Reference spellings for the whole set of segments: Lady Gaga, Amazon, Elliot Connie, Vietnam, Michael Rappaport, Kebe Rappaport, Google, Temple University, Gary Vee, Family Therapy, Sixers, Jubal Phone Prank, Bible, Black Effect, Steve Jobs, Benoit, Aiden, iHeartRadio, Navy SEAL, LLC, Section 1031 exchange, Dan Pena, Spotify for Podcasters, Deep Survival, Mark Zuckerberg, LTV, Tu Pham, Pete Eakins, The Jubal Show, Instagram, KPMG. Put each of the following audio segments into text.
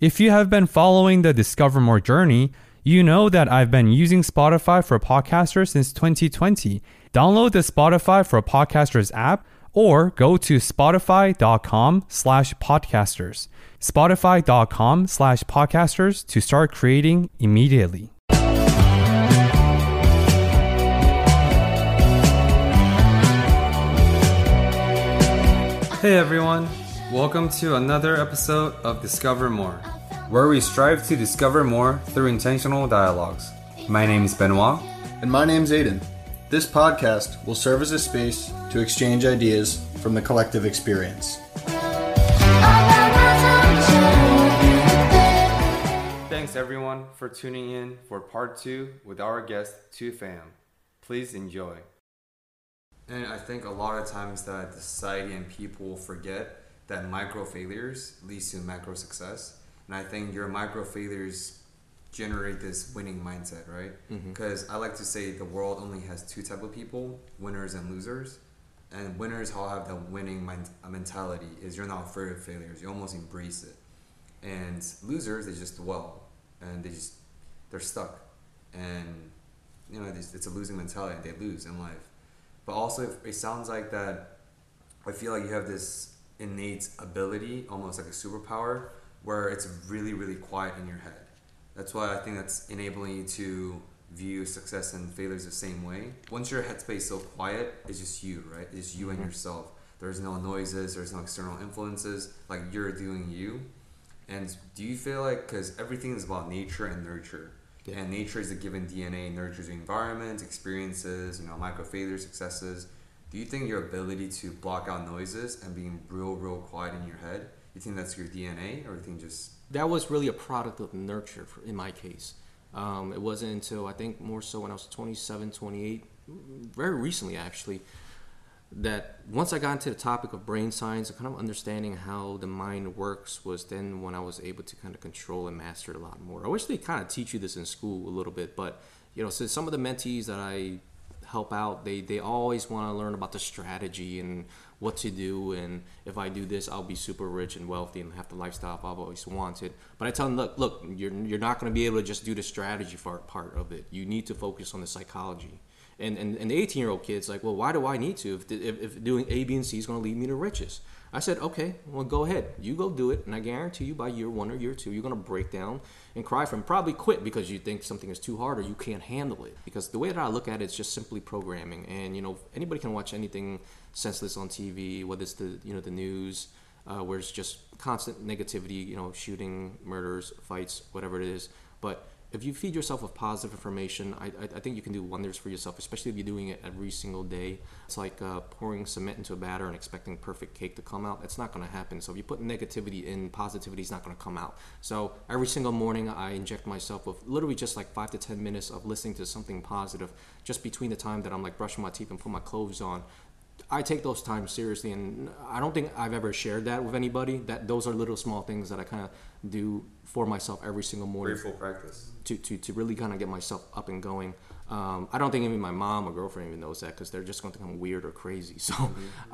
If you have been following the Discover More journey, you know that I've been using Spotify for Podcasters since 2020. Download the Spotify for Podcasters app or go to spotify.com/podcasters. Spotify.com/podcasters to start creating immediately. Hey everyone, welcome to another episode of Discover More, where we strive to discover more through intentional dialogues. My name is Benoit. And my name is Aiden. This podcast will serve as a space to exchange ideas from the collective experience. Thanks everyone for tuning in for part 2 with our guest Tu Pham. Please enjoy. And I think a lot of times that the society and people forget that micro failures leads to macro success. And I think your micro failures generate this winning mindset, right? Because I like to say the world only has two types of people, winners and losers. And winners all have the winning mentality is you're not afraid of failures. You almost embrace it. And losers, they just dwell. And they're stuck. And, you know, it's a losing mentality. They lose in life. But also, it sounds like that I feel like you have this innate ability, almost like a superpower, where it's really, really quiet in your head. That's why I think that's enabling you to view success and failures the same way. Once your headspace is so quiet, it's just you, right? It's just you and yourself. There's no noises, there's no external influences, like you're doing you. And do you feel like, because everything is about nature and nurture, yeah. And nature is a given DNA, nurtures your environment, experiences, you know, micro failures, successes. Do you think your ability to block out noises and being real, real quiet in your head, you think that's your DNA, or you think just... That was really a product of nurture in my case. It wasn't until, I think more so when I was 27, 28, very recently actually, that once I got into the topic of brain science and kind of understanding how the mind works was then when I was able to kind of control and master it a lot more. I wish they kind of teach you this in school a little bit, but you know, so some of the mentees that I help out, they always want to learn about the strategy and what to do, and if I do this, I'll be super rich and wealthy and have the lifestyle I've always wanted. But I tell them, look, you're not going to be able to just do the strategy part of it. You need to focus on the psychology. And the 18-year-old kid's like, well, why do I need to if doing A, B, and C is going to lead me to riches? I said, okay, well, go ahead. You go do it, and I guarantee you by year 1 or year 2, you're going to break down and cry from probably quit because you think something is too hard or you can't handle it. Because the way that I look at it is just simply programming. And, you know, anybody can watch anything senseless on TV, whether it's the, you know, the news, where it's just constant negativity, you know, shooting, murders, fights, whatever it is. But if you feed yourself with positive information, I think you can do wonders for yourself, especially if you're doing it every single day. It's like pouring cement into a batter and expecting perfect cake to come out. That's not going to happen. So if you put negativity in, positivity is not going to come out. So every single morning, I inject myself with literally just like 5 to 10 minutes of listening to something positive, just between the time that I'm like brushing my teeth and putting my clothes on. I take those times seriously, and I don't think I've ever shared that with anybody. That those are little small things that I kind of do for myself every single morning. Grateful practice. To really kind of get myself up and going. I don't think even my mom or girlfriend even knows that because they're just going to think I'm weird or crazy. So,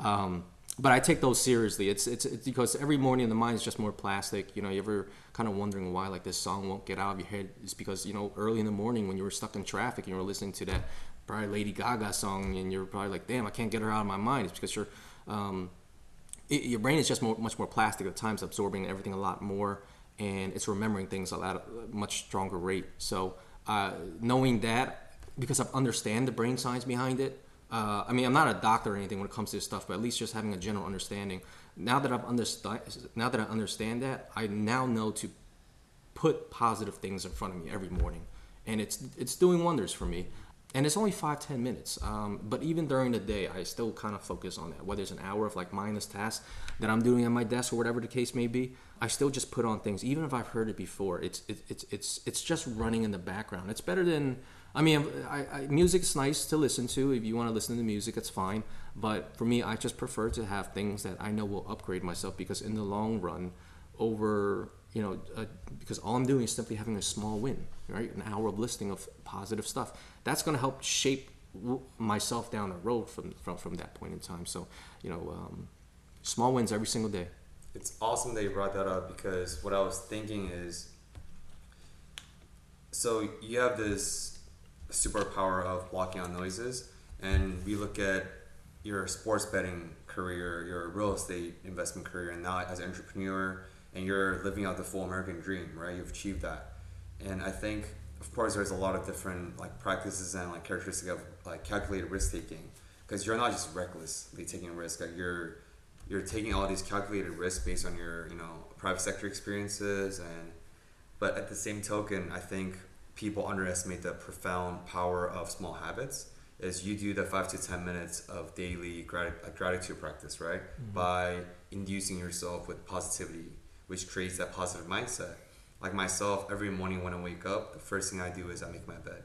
but I take those seriously. It's because every morning the mind is just more plastic. You know, you ever kind of wondering why like this song won't get out of your head? It's because, you know, early in the morning when you were stuck in traffic and you were listening to that probably Lady Gaga song and you're probably like, damn, I can't get her out of my mind. It's because your brain is just much more plastic at times, absorbing everything a lot more, and it's remembering things at a much stronger rate. So knowing that, because I understand the brain science behind it, I mean, I'm not a doctor or anything when it comes to this stuff, but at least just having a general understanding. Now that I understand that, I now know to put positive things in front of me every morning, and it's doing wonders for me. And it's only 5-10 minutes. But even during the day, I still kind of focus on that. Whether it's an hour of like mindless tasks that I'm doing at my desk or whatever the case may be, I still just put on things, even if I've heard it before. It's just running in the background. It's better than, I mean, music's nice to listen to. If you want to listen to music, it's fine. But for me, I just prefer to have things that I know will upgrade myself, because in the long run, because all I'm doing is simply having a small win, right? An hour of listening of positive stuff. That's going to help shape myself down the road from that point in time. So, small wins every single day. It's awesome that you brought that up, because what I was thinking is, so you have this superpower of blocking out noises, and we look at your sports betting career, your real estate investment career, and now as an entrepreneur, and you're living out the full American dream, right? You've achieved that. And I think, of course, there's a lot of different like practices and like characteristic of like calculated risk taking, because you're not just recklessly taking risk. Like you're taking all these calculated risks based on your private sector experiences, but at the same token, I think people underestimate the profound power of small habits. Is you do the 5 to 10 minutes of daily gratitude practice, right? Mm-hmm. By inducing yourself with positivity, which creates that positive mindset. Like myself, every morning when I wake up, the first thing I do is I make my bed,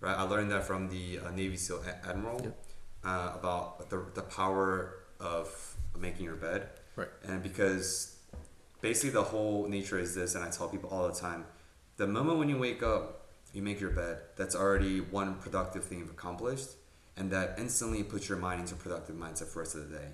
right? I learned that from the Navy SEAL Admiral. Yep. About the power of making your bed. Right. And because basically the whole nature is this, and I tell people all the time, the moment when you wake up, you make your bed, that's already one productive thing you've accomplished, and that instantly puts your mind into a productive mindset for the rest of the day.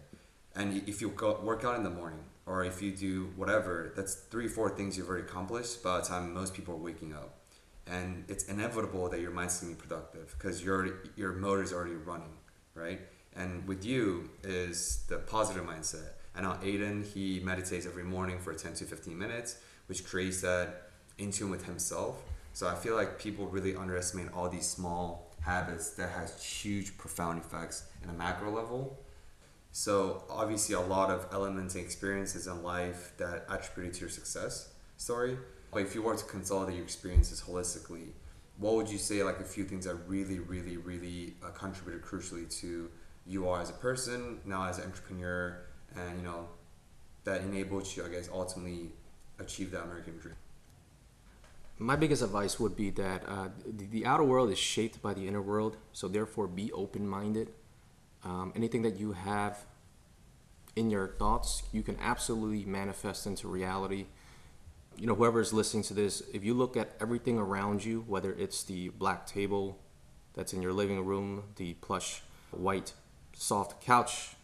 And if you go work out in the morning, or if you do whatever, that's 3-4 things you've already accomplished by the time most people are waking up. And it's inevitable that your mind's going to be productive, because your motor's already running, right? And with you is the positive mindset. And on Aiden, he meditates every morning for 10 to 15 minutes, which creates that in tune with himself. So I feel like people really underestimate all these small habits that has huge, profound effects in a macro level. So obviously a lot of elements and experiences in life that attribute to your success story. But if you were to consolidate your experiences holistically, what would you say like a few things that really, really, really contributed crucially to you are as a person, now as an entrepreneur, and that enabled you, I guess, ultimately achieve that American dream? My biggest advice would be that the outer world is shaped by the inner world, so therefore be open-minded. Anything that you have in your thoughts, you can absolutely manifest into reality. Whoever is listening to this, if you look at everything around you, whether it's the black table that's in your living room, the plush white soft couch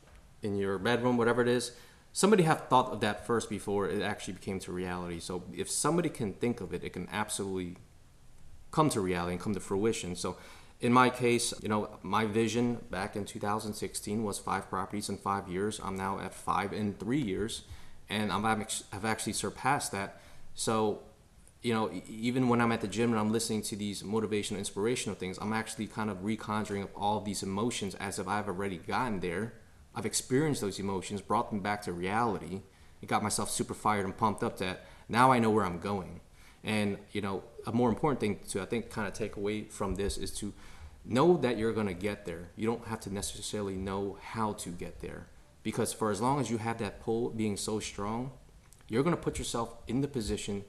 in your bedroom, whatever it is, somebody have thought of that first before it actually became to reality. So if somebody can think of it, it can absolutely come to reality and come to fruition. So in my case, my vision back in 2016 was 5 properties in 5 years. I'm now at 5 in 3 years, and I've actually surpassed that. So, even when I'm at the gym and I'm listening to these motivational, inspirational things, I'm actually kind of reconjuring up all these emotions as if I've already gotten there. I've experienced those emotions, brought them back to reality. It got myself super fired and pumped up that now I know where I'm going. And, a more important thing to, I think, kind of take away from this is to know that you're going to get there. You don't have to necessarily know how to get there, because for as long as you have that pull being so strong, you're going to put yourself in the position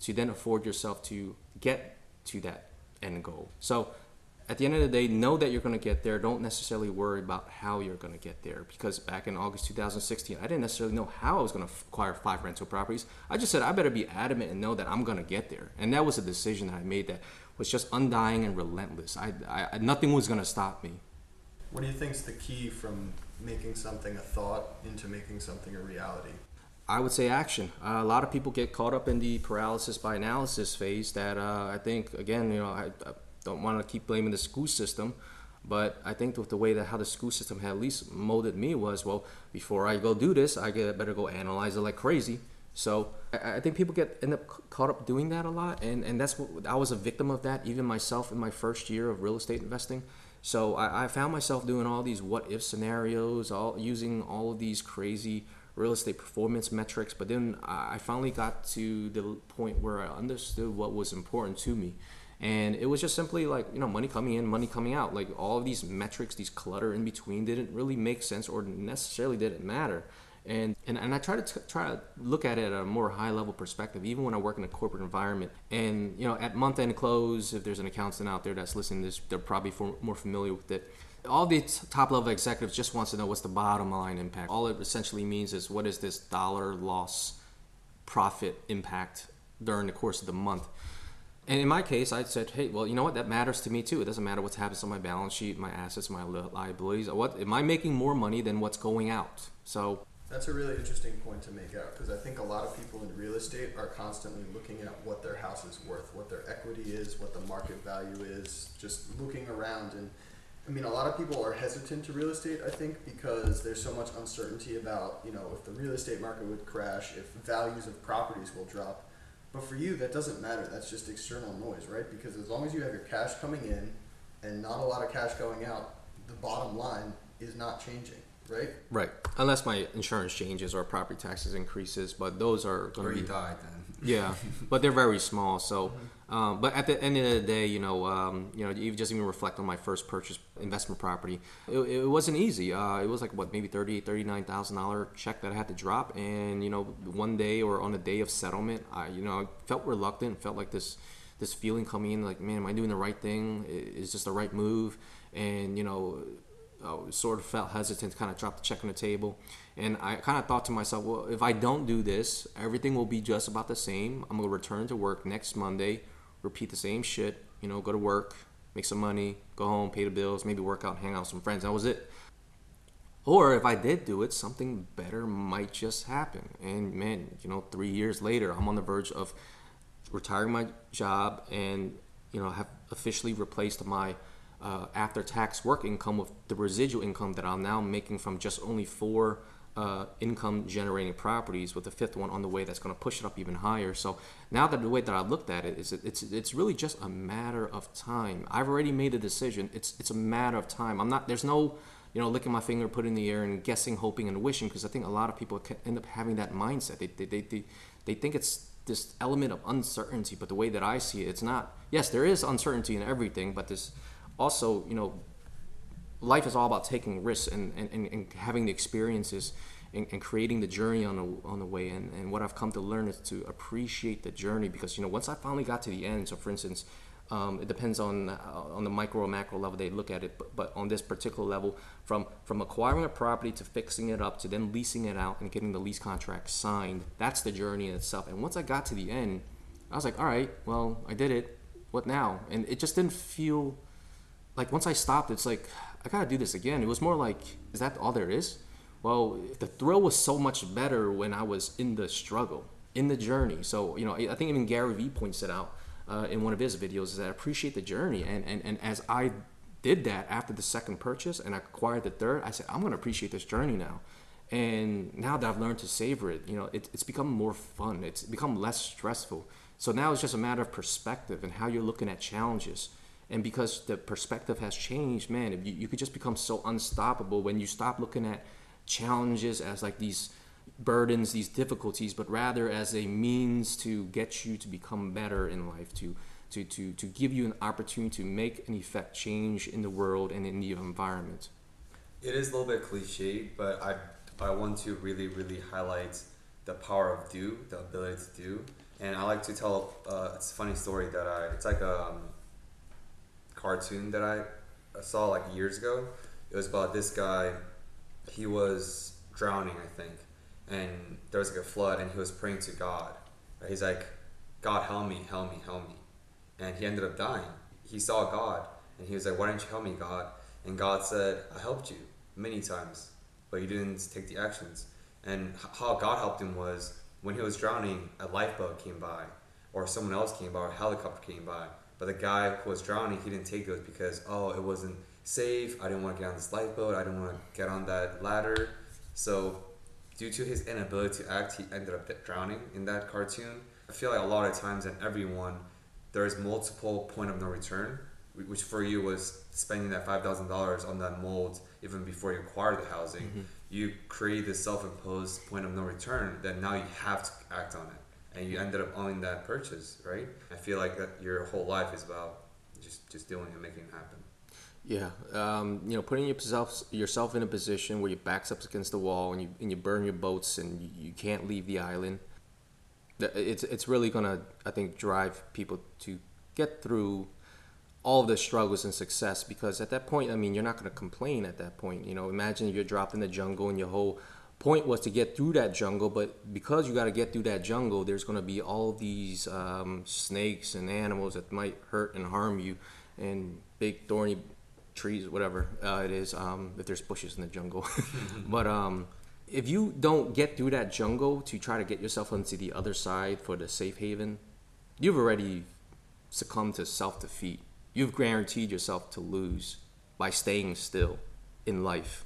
to then afford yourself to get to that end goal. So at the end of the day, know that you're going to get there. Don't necessarily worry about how you're going to get there, because back in August 2016, I didn't necessarily know how I was going to acquire 5 rental properties. I just said I better be adamant and know that I'm going to get there. And that was a decision that I made that was just undying and relentless. Nothing was going to stop me. What do you think is the key from making something a thought into making something a reality? I would say action. A lot of people get caught up in the paralysis by analysis phase that I think, again, I don't want to keep blaming the school system, but I think with the way that how the school system had at least molded me was, well, before I go do this, I better go analyze it like crazy. So I think people end up caught up doing that a lot, and that's what I was a victim of that, even myself in my first year of real estate investing. So I found myself doing all these what-if scenarios, using all of these crazy real estate performance metrics, but then I finally got to the point where I understood what was important to me. And it was just simply like, you know, money coming in, money coming out. Like all of these metrics, these clutter in between didn't really make sense or necessarily didn't matter. And I try to look at it at a more high level perspective, even when I work in a corporate environment. And, you know, at month end close, if there's an accountant out there that's listening to this, they're probably more familiar with it. All the top level executives just wants to know what's the bottom line impact. All it essentially means is what is this dollar loss profit impact during the course of the month. And in my case, I said, hey, well, you know what? That matters to me too. It doesn't matter what happens on my balance sheet, my assets, my liabilities. What am I making more money than what's going out? So that's a really interesting point to make out, because I think a lot of people in real estate are constantly looking at what their house is worth, what their equity is, what the market value is, just looking around. And I mean, a lot of people are hesitant to real estate, I think, because there's so much uncertainty about, you know, if the real estate market would crash, if values of properties will drop. But for you, that doesn't matter. That's just external noise, right? Because as long as you have your cash coming in and not a lot of cash going out, the bottom line is not changing, right? Right. Unless my insurance changes or property taxes increases, but those are going to be... Or you died then. Yeah, but they're very small. So, but at the end of the day, you know, you just even reflect on my first purchase investment property. It wasn't easy. It was like, what, maybe $39,000 check that I had to drop. And, you know, one day or on the day of settlement, I felt reluctant, felt like this feeling coming in, like, man, am I doing the right thing? Is this the right move? And, you know, I sort of felt hesitant to kind of drop the check on the table. And I kind of thought to myself, well, if I don't do this, everything will be just about the same. I'm going to return to work next Monday, repeat the same shit, you know, go to work, make some money, go home, pay the bills, maybe work out, hang out with some friends. That was it. Or if I did do it, something better might just happen. And man, you know, 3 years later, I'm on the verge of retiring my job and, you know, have officially replaced my after-tax work income with the residual income that I'm now making from just only 4 income-generating properties, with the 5th one on the way that's going to push it up even higher. So now that the way that I looked at it is, it's really just a matter of time. I've already made a decision. It's a matter of time. There's no, you know, licking my finger, put in the air, and guessing, hoping, and wishing, because I think a lot of people end up having that mindset. They think it's this element of uncertainty, but the way that I see it, it's not. Yes, there is uncertainty in everything, but this. Also, you know, life is all about taking risks and having the experiences and creating the journey on the way. And what I've come to learn is to appreciate the journey, because, you know, once I finally got to the end, so for instance, it depends on the micro or macro level they look at it, but on this particular level, from acquiring a property to fixing it up to then leasing it out and getting the lease contract signed, that's the journey in itself. And once I got to the end, I was like, all right, well, I did it. What now? And it just didn't feel... Like, once I stopped, it's like, I gotta do this again. It was more like, is that all there is? Well, the thrill was so much better when I was in the struggle, in the journey. So, you know, I think even Gary Vee points it out in one of his videos, is that I appreciate the journey. And as I did that after the second purchase and I acquired the third, I said, I'm gonna appreciate this journey now. And now that I've learned to savor it, you know, it's become more fun. It's become less stressful. So now it's just a matter of perspective and how you're looking at challenges. And because the perspective has changed, man, you could just become so unstoppable when you stop looking at challenges as like these burdens, these difficulties, but rather as a means to get you to become better in life, to give you an opportunity to make an effect change in the world and in the environment. It is a little bit cliche, but I want to really, really highlight the power of do, the ability to do. And I like to tell, it's a funny story that it's like a... cartoon that I saw like years ago. It was about this guy. He was drowning, I think, and there was like a flood, and he was praying to God. He's like, God, help me, help me, help me. And he ended up dying. He saw God and he was like, why didn't you help me, God? And God said, I helped you many times, but you didn't take the actions. And how God helped him was, when he was drowning, a lifeboat came by, or someone else came by, or a helicopter came by. But the guy who was drowning, he didn't take those because, oh, it wasn't safe. I didn't want to get on this lifeboat. I didn't want to get on that ladder. So due to his inability to act, he ended up drowning in that cartoon. I feel like a lot of times in everyone, there is multiple point of no return, which for you was spending that $5,000 on that mold even before you acquired the housing. Mm-hmm. You create this self-imposed point of no return that now you have to act on it. and you ended up owning that purchase, right? I feel like that your whole life is about just doing and making it happen. Yeah, you know, putting yourself in a position where your back's up against the wall and you burn your boats and you can't leave the island. It's really gonna, I think, drive people to get through all of the struggles and success, because at that point, I mean, you're not gonna complain at that point. You know, imagine if you're dropped in the jungle and your whole point was to get through that jungle, but because you got to get through that jungle, there's gonna be all these snakes and animals that might hurt and harm you, and big thorny trees, whatever it is, if there's bushes in the jungle. But if you don't get through that jungle to try to get yourself onto the other side for the safe haven, you've already succumbed to self-defeat. You've guaranteed yourself to lose by staying still in life.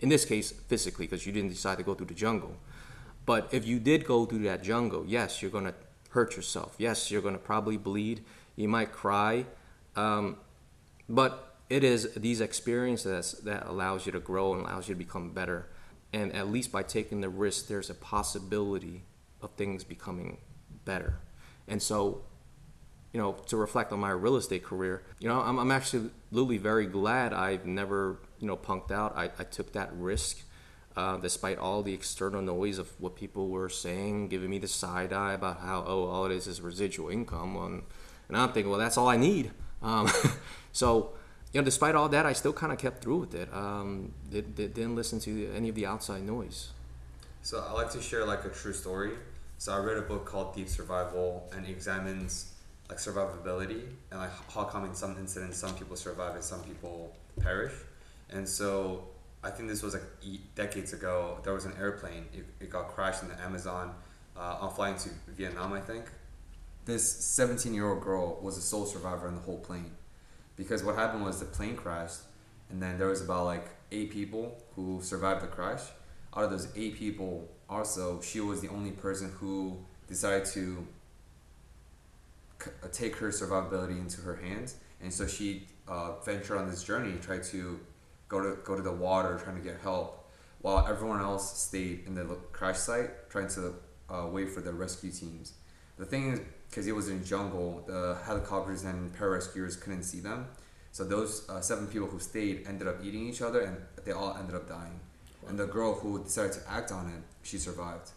In this case, physically, because you didn't decide to go through the jungle. But if you did go through that jungle, yes, you're going to hurt yourself. Yes, you're going to probably bleed. You might cry. But it is these experiences that allows you to grow and allows you to become better. And at least by taking the risk, there's a possibility of things becoming better. And so, you know, to reflect on my real estate career, you know, I'm absolutely very glad I've never, you know, punked out. I took that risk despite all the external noise of what people were saying, giving me the side eye about how, oh, all it is residual income. And I'm thinking, well, that's all I need. So, you know, despite all that, I still kind of kept through with it. Didn't listen to any of the outside noise. So I like to share like a true story. So I read a book called Deep Survival, and it examines like survivability and like how come in some incidents some people survive and some people perish. And so I think this was like decades ago. There was an airplane. It got crashed in the Amazon on flying to Vietnam, I think. This 17-year-old girl was the sole survivor on the whole plane. Because what happened was the plane crashed, and then there was about like 8 people who survived the crash. Out of those 8 people, also, she was the only person who decided to take her survivability into her hands. And so she ventured on this journey, tried to go to the water, trying to get help, while everyone else stayed in the crash site, trying to wait for the rescue teams. The thing is, because it was in jungle, the helicopters and pararescuers couldn't see them. So those 7 people who stayed ended up eating each other, and they all ended up dying. Wow. And the girl who decided to act on it, she survived.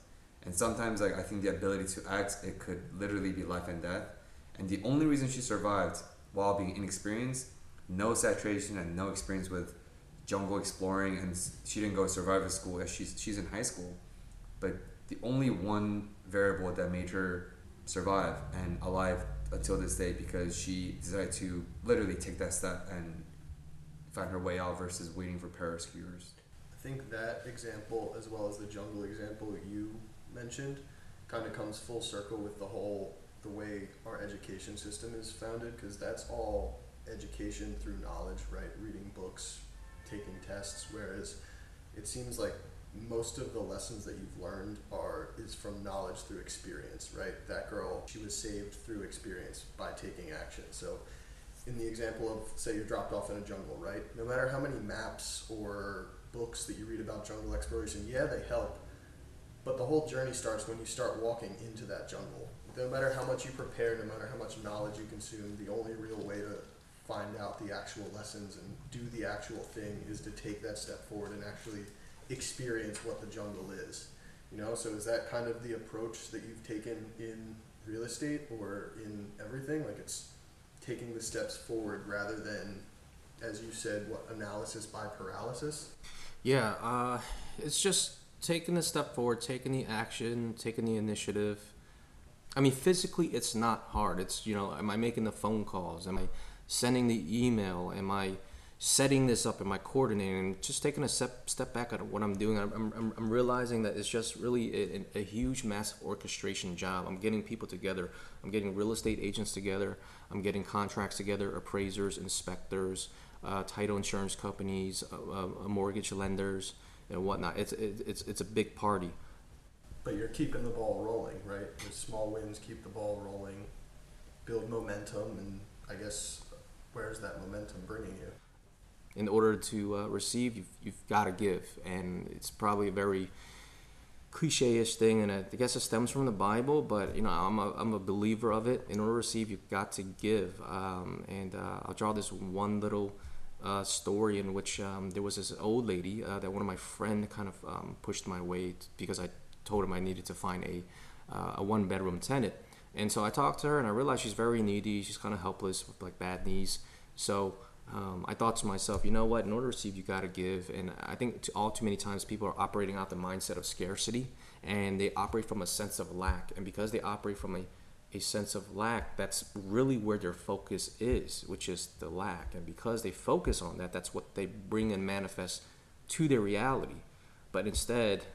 And sometimes, like, I think the ability to act, it could literally be life and death. And the only reason she survived, while being inexperienced, no saturation and no experience with jungle exploring, and she didn't go survivor school, as she's in high school. But the only one variable that made her survive and alive until this day, because she decided to literally take that step and find her way out versus waiting for pararescuers. I think that example, as well as the jungle example you mentioned, kind of comes full circle with the way our education system is founded, because that's all education through knowledge, right? Reading books, taking tests, whereas it seems like most of the lessons that you've learned is from knowledge through experience, right? That girl, she was saved through experience by taking action. So in the example of, say, you're dropped off in a jungle, right? No matter how many maps or books that you read about jungle exploration, yeah, they help, but the whole journey starts when you start walking into that jungle. No matter how much you prepare, no matter how much knowledge you consume, the only real way to find out the actual lessons and do the actual thing is to take that step forward and actually experience what the jungle is, you know. So is that kind of the approach that you've taken in real estate or in everything? Like, it's taking the steps forward rather than, as you said, what, analysis by paralysis? Yeah, it's just taking the step forward, taking the action, taking the initiative. I mean, physically, it's not hard. It's, you know, am I making the phone calls? Am I sending the email? Am I setting this up, and my coordinating, and just taking a step back at what I'm doing. I'm realizing that it's just really a huge, massive orchestration job. I'm getting people together. I'm getting real estate agents together. I'm getting contracts together, appraisers, inspectors, title insurance companies, mortgage lenders, and whatnot. It's a big party. But you're keeping the ball rolling, right? With small wins, keep the ball rolling, build momentum, and I guess where's that momentum bringing you? In order to receive, you've got to give, and it's probably a very cliche-ish thing, and I guess it stems from the Bible, but you know, I'm a believer of it. In order to receive, you've got to give. And I'll draw this one little story in which there was this old lady that one of my friend kind of pushed my way because I told him I needed to find a one-bedroom tenant. And so I talked to her, and I realized she's very needy. She's kind of helpless with like bad knees. So I thought to myself, you know what? In order to receive, you got to give. And I think all too many times people are operating out the mindset of scarcity, and they operate from a sense of lack. And because they operate from a sense of lack, that's really where their focus is, which is the lack. And because they focus on that, that's what they bring and manifest to their reality. But instead,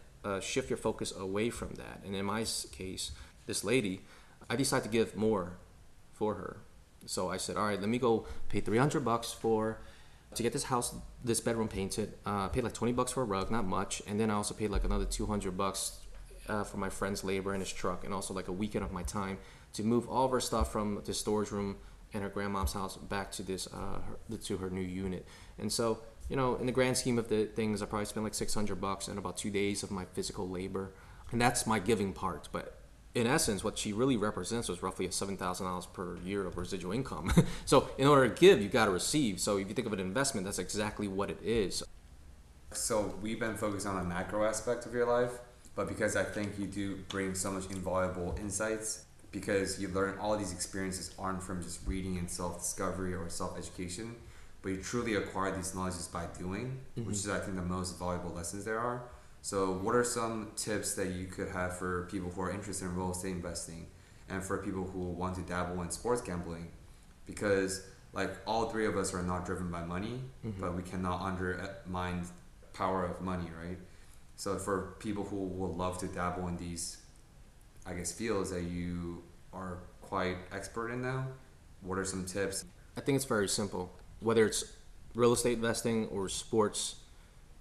shift your focus away from that. And in my case, this lady, I decided to give more for her. So I said, all right, let me go pay $300 to get this bedroom painted. Paid like $20 for a rug, not much. And then I also paid like another $200 for my friend's labor in his truck, and also like a weekend of my time to move all of her stuff from the storage room and her grandmom's house back to this to her new unit. And so, you know, in the grand scheme of the things, I probably spent like $600 and about 2 days of my physical labor. And that's my giving part. But in essence, what she really represents was roughly a $7,000 per year of residual income. So in order to give, you got to receive. So if you think of an investment, that's exactly what it is. So we've been focused on a macro aspect of your life, but because I think you do bring so much invaluable insights, because you learn all these experiences aren't from just reading and self-discovery or self-education, but you truly acquire these knowledges by doing, mm-hmm. which is, I think, the most valuable lessons there are. So what are some tips that you could have for people who are interested in real estate investing and for people who want to dabble in sports gambling? Because like all three of us are not driven by money, mm-hmm. but we cannot undermine the power of money, right? So for people who would love to dabble in these, I guess, fields that you are quite expert in now, what are some tips? I think it's very simple. Whether it's real estate investing or sports,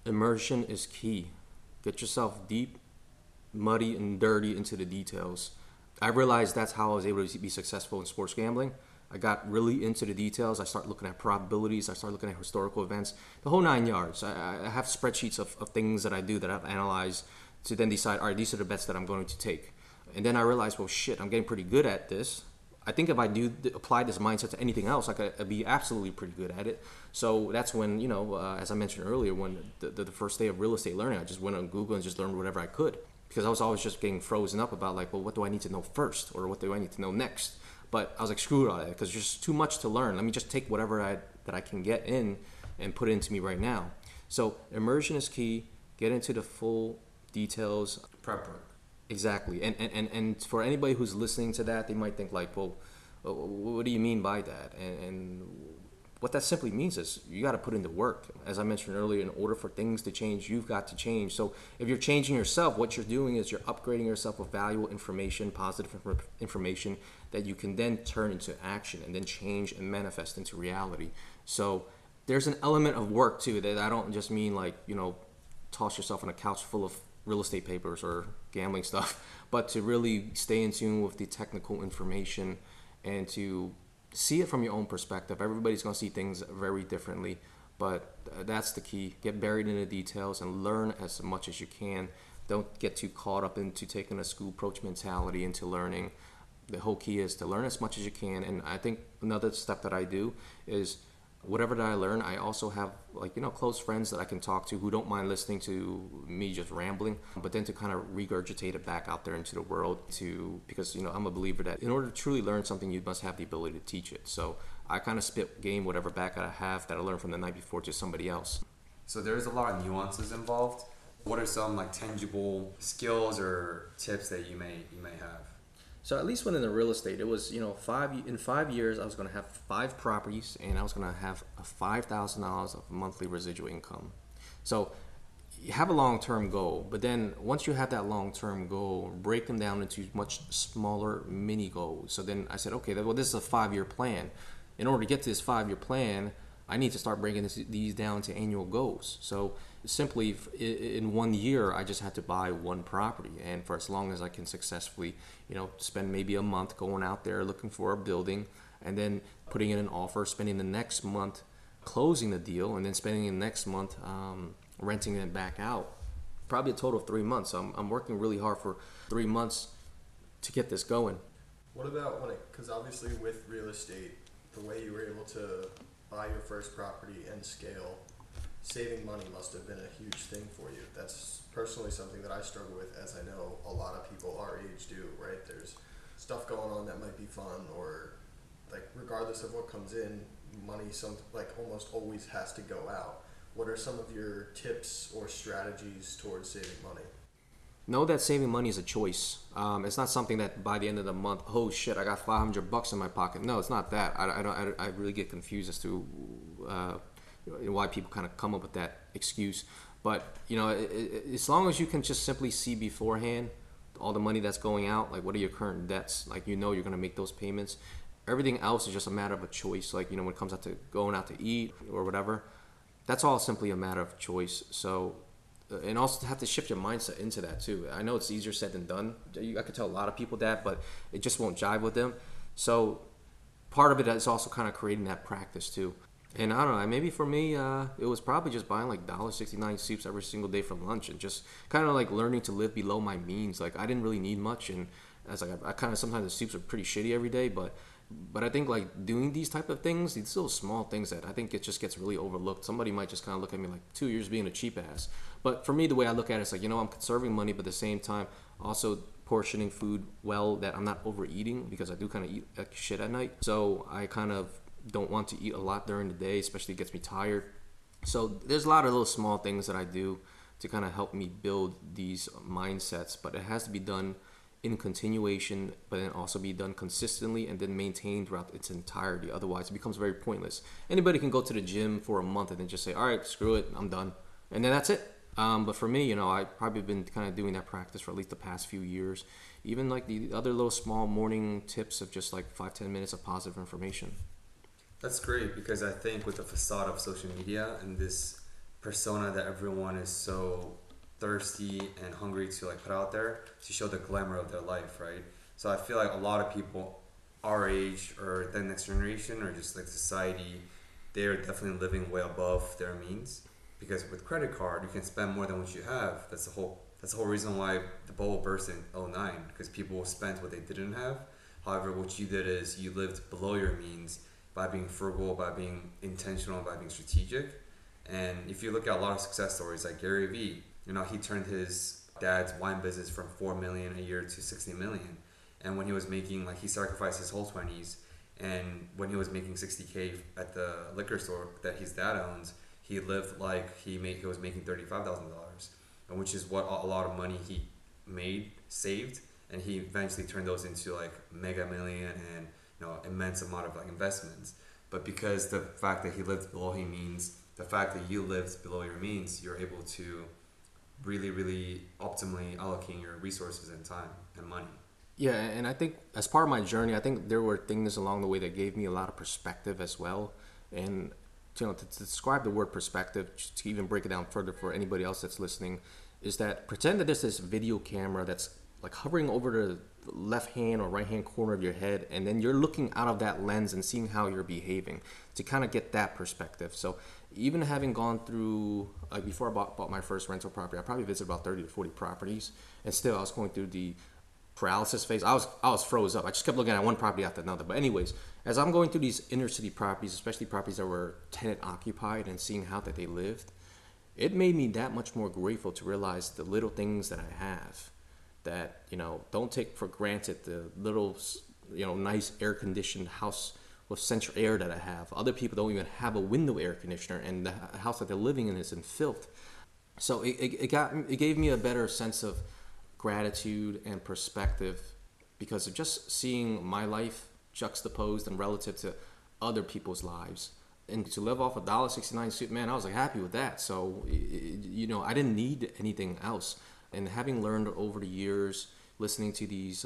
immersion is key. Get yourself deep, muddy, and dirty into the details. I realized that's how I was able to be successful in sports gambling. I got really into the details. I started looking at probabilities. I started looking at historical events, the whole 9 yards. I have spreadsheets of things that I do that I've analyzed to then decide, all right, these are the bets that I'm going to take. And then I realized, well, shit, I'm getting pretty good at this. I think if I do apply this mindset to anything else, I could be absolutely pretty good at it. So that's when, you know, as I mentioned earlier, when the first day of real estate learning, I just went on Google and just learned whatever I could, because I was always just getting frozen up about like, well, what do I need to know first, or what do I need to know next? But I was like, screwed on it, because there's just too much to learn. Let me just take whatever that I can get in and put into me right now. So immersion is key. Get into the full details. Prep work. Exactly. And for anybody who's listening to that, they might think like, well, what do you mean by that? And what that simply means is you got to put in the work. As I mentioned earlier, in order for things to change, you've got to change. So if you're changing yourself, what you're doing is you're upgrading yourself with valuable information, positive information that you can then turn into action and then change and manifest into reality. So there's an element of work too, that I don't just mean like, you know, toss yourself on a couch full of real estate papers or gambling stuff, but to really stay in tune with the technical information and to see it from your own perspective. Everybody's going to see things very differently, but that's the key. Get buried in the details and learn as much as you can. Don't get too caught up into taking a school approach mentality into learning. The whole key is to learn as much as you can. And I think another step that I do is whatever that I learn, I also have, like, you know, close friends that I can talk to who don't mind listening to me just rambling, but then to kind of regurgitate it back out there into the world because, you know, I'm a believer that in order to truly learn something, you must have the ability to teach it. So I kind of spit game whatever back I have that I learned from the night before to somebody else. So there's a lot of nuances involved. What are some like tangible skills or tips that you may have? So at least when in the real estate, it was, you know, in 5 years, I was going to have 5 properties and I was going to have a $5,000 of monthly residual income. So you have a long-term goal, but then once you have that long-term goal, break them down into much smaller mini goals. So then I said, okay, well, this is a 5-year plan. In order to get to this 5-year plan, I need to start breaking these down to annual goals. So simply in 1 year, I just had to buy 1 property. And for as long as I can successfully, you know, spend maybe a month going out there looking for a building and then putting in an offer, spending the next month closing the deal, and then spending the next month renting it back out. probably a total of 3 months. So I'm working really hard for 3 months to get this going. What about when it, because obviously with real estate, the way you were able to buy your first property and scale, saving money must have been a huge thing for you. That's personally something that I struggle with, as I know a lot of people our age do, right? There's stuff going on that might be fun, or like regardless of what comes in, money like almost always has to go out. What are some of your tips or strategies towards saving money? Know that saving money is a choice. It's not something that by the end of the month, oh shit, I got $500 in my pocket. No, it's not that. I really get confused as to why people kind of come up with that excuse. But you know, as long as you can just simply see beforehand all the money that's going out, like what are your current debts, like you know you're going to make those payments. Everything else is just a matter of a choice. Like, you know, when it comes out to going out to eat or whatever, that's all simply a matter of choice. So, and also have to shift your mindset into that too. I know it's easier said than done. I could tell a lot of people that, but it just won't jive with them. So part of it is also kind of creating that practice too. And I don't know, maybe for me, it was probably just buying like $1.69 soups every single day for lunch and just kind of like learning to live below my means. Like I didn't really need much, and as like I kind of sometimes the soups are pretty shitty every day, but I think like doing these type of things, these little small things that I think it just gets really overlooked. Somebody might just kind of look at me like 2 years being a cheap ass. But for me, the way I look at it is like, you know, I'm conserving money, but at the same time also portioning food well, that I'm not overeating, because I do kind of eat like shit at night. So I kind of don't want to eat a lot during the day, especially it gets me tired. So there's a lot of little small things that I do to kind of help me build these mindsets, but it has to be done in continuation, but then also be done consistently and then maintained throughout its entirety. Otherwise it becomes very pointless. Anybody can go to the gym for a month and then just say, all right, screw it, I'm done, and then that's it. But for me, you know, I've probably been kind of doing that practice for at least the past few years, even like the other little small morning tips of just like 5-10 minutes of positive information. That's great, because I think with the facade of social media and this persona that everyone is so thirsty and hungry to like put out there to show the glamour of their life, right? So I feel like a lot of people our age or the next generation or just like society, they're definitely living way above their means, because with credit card, you can spend more than what you have. That's the whole reason why the bubble burst in 2009, because people spent what they didn't have. However, what you did is you lived below your means by being frugal, by being intentional, by being strategic. And if you look at a lot of success stories like Gary Vee, you know, he turned his dad's wine business from $4 million a year to $60 million. And when he was making, like, he sacrificed his whole 20s. And when he was making $60K at the liquor store that his dad owns, he lived like he was making $35,000, and which is what a lot of money he made, saved, and he eventually turned those into like Mega Million and, you know, immense amount of like investments. But because the fact that he lived below his means, the fact that you lived below your means, you're able to really, really optimally allocate your resources and time and money. Yeah, and I think as part of my journey, I think there were things along the way that gave me a lot of perspective as well. And you know, to describe the word perspective, just to even break it down further for anybody else that's listening, is that pretend that there's this video camera that's like hovering over the left hand or right hand corner of your head, and then you're looking out of that lens and seeing how you're behaving to kind of get that perspective. So even having gone through, like before I bought my first rental property, I probably visited about 30 to 40 properties, and still I was going through the paralysis phase. I was froze up. I just kept looking at one property after another. But anyways, as I'm going through these inner city properties, especially properties that were tenant occupied, and seeing how that they lived, it made me that much more grateful to realize the little things that I have. That, you know, don't take for granted the little, you know, nice air conditioned house with central air that I have. Other people don't even have a window air conditioner, and the house that they're living in is in filth. So it gave me a better sense of gratitude and perspective, because of just seeing my life juxtaposed and relative to other people's lives. And to live off $1.69 soup, man, I was like happy with that. So, you know, I didn't need anything else. And having learned over the years, listening to these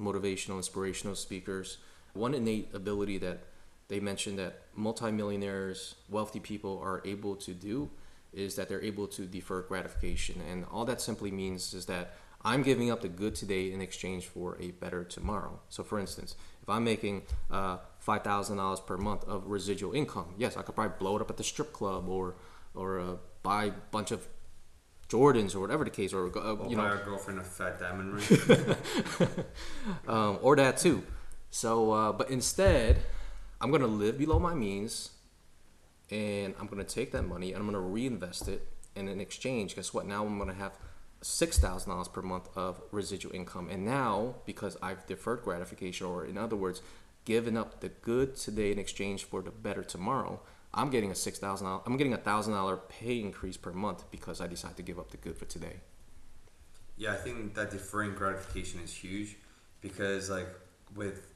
motivational, inspirational speakers, one innate ability that they mentioned that multimillionaires, wealthy people are able to do is that they're able to defer gratification. And all that simply means is that I'm giving up the good today in exchange for a better tomorrow. So for instance, if I'm making $5,000 per month of residual income, yes, I could probably blow it up at the strip club or buy a bunch of Jordans or whatever the case, or you know, my girlfriend a fat diamond ring, or that too. So, but instead, I'm gonna live below my means, and I'm gonna take that money and I'm gonna reinvest it. And in exchange, guess what? Now I'm gonna have $6,000 per month of residual income. And now, because I've deferred gratification, or in other words, given up the good today in exchange for the better tomorrow, I'm getting a $6,000. I'm getting a $1,000 pay increase per month because I decided to give up the good for today. Yeah, I think that deferring gratification is huge, because like with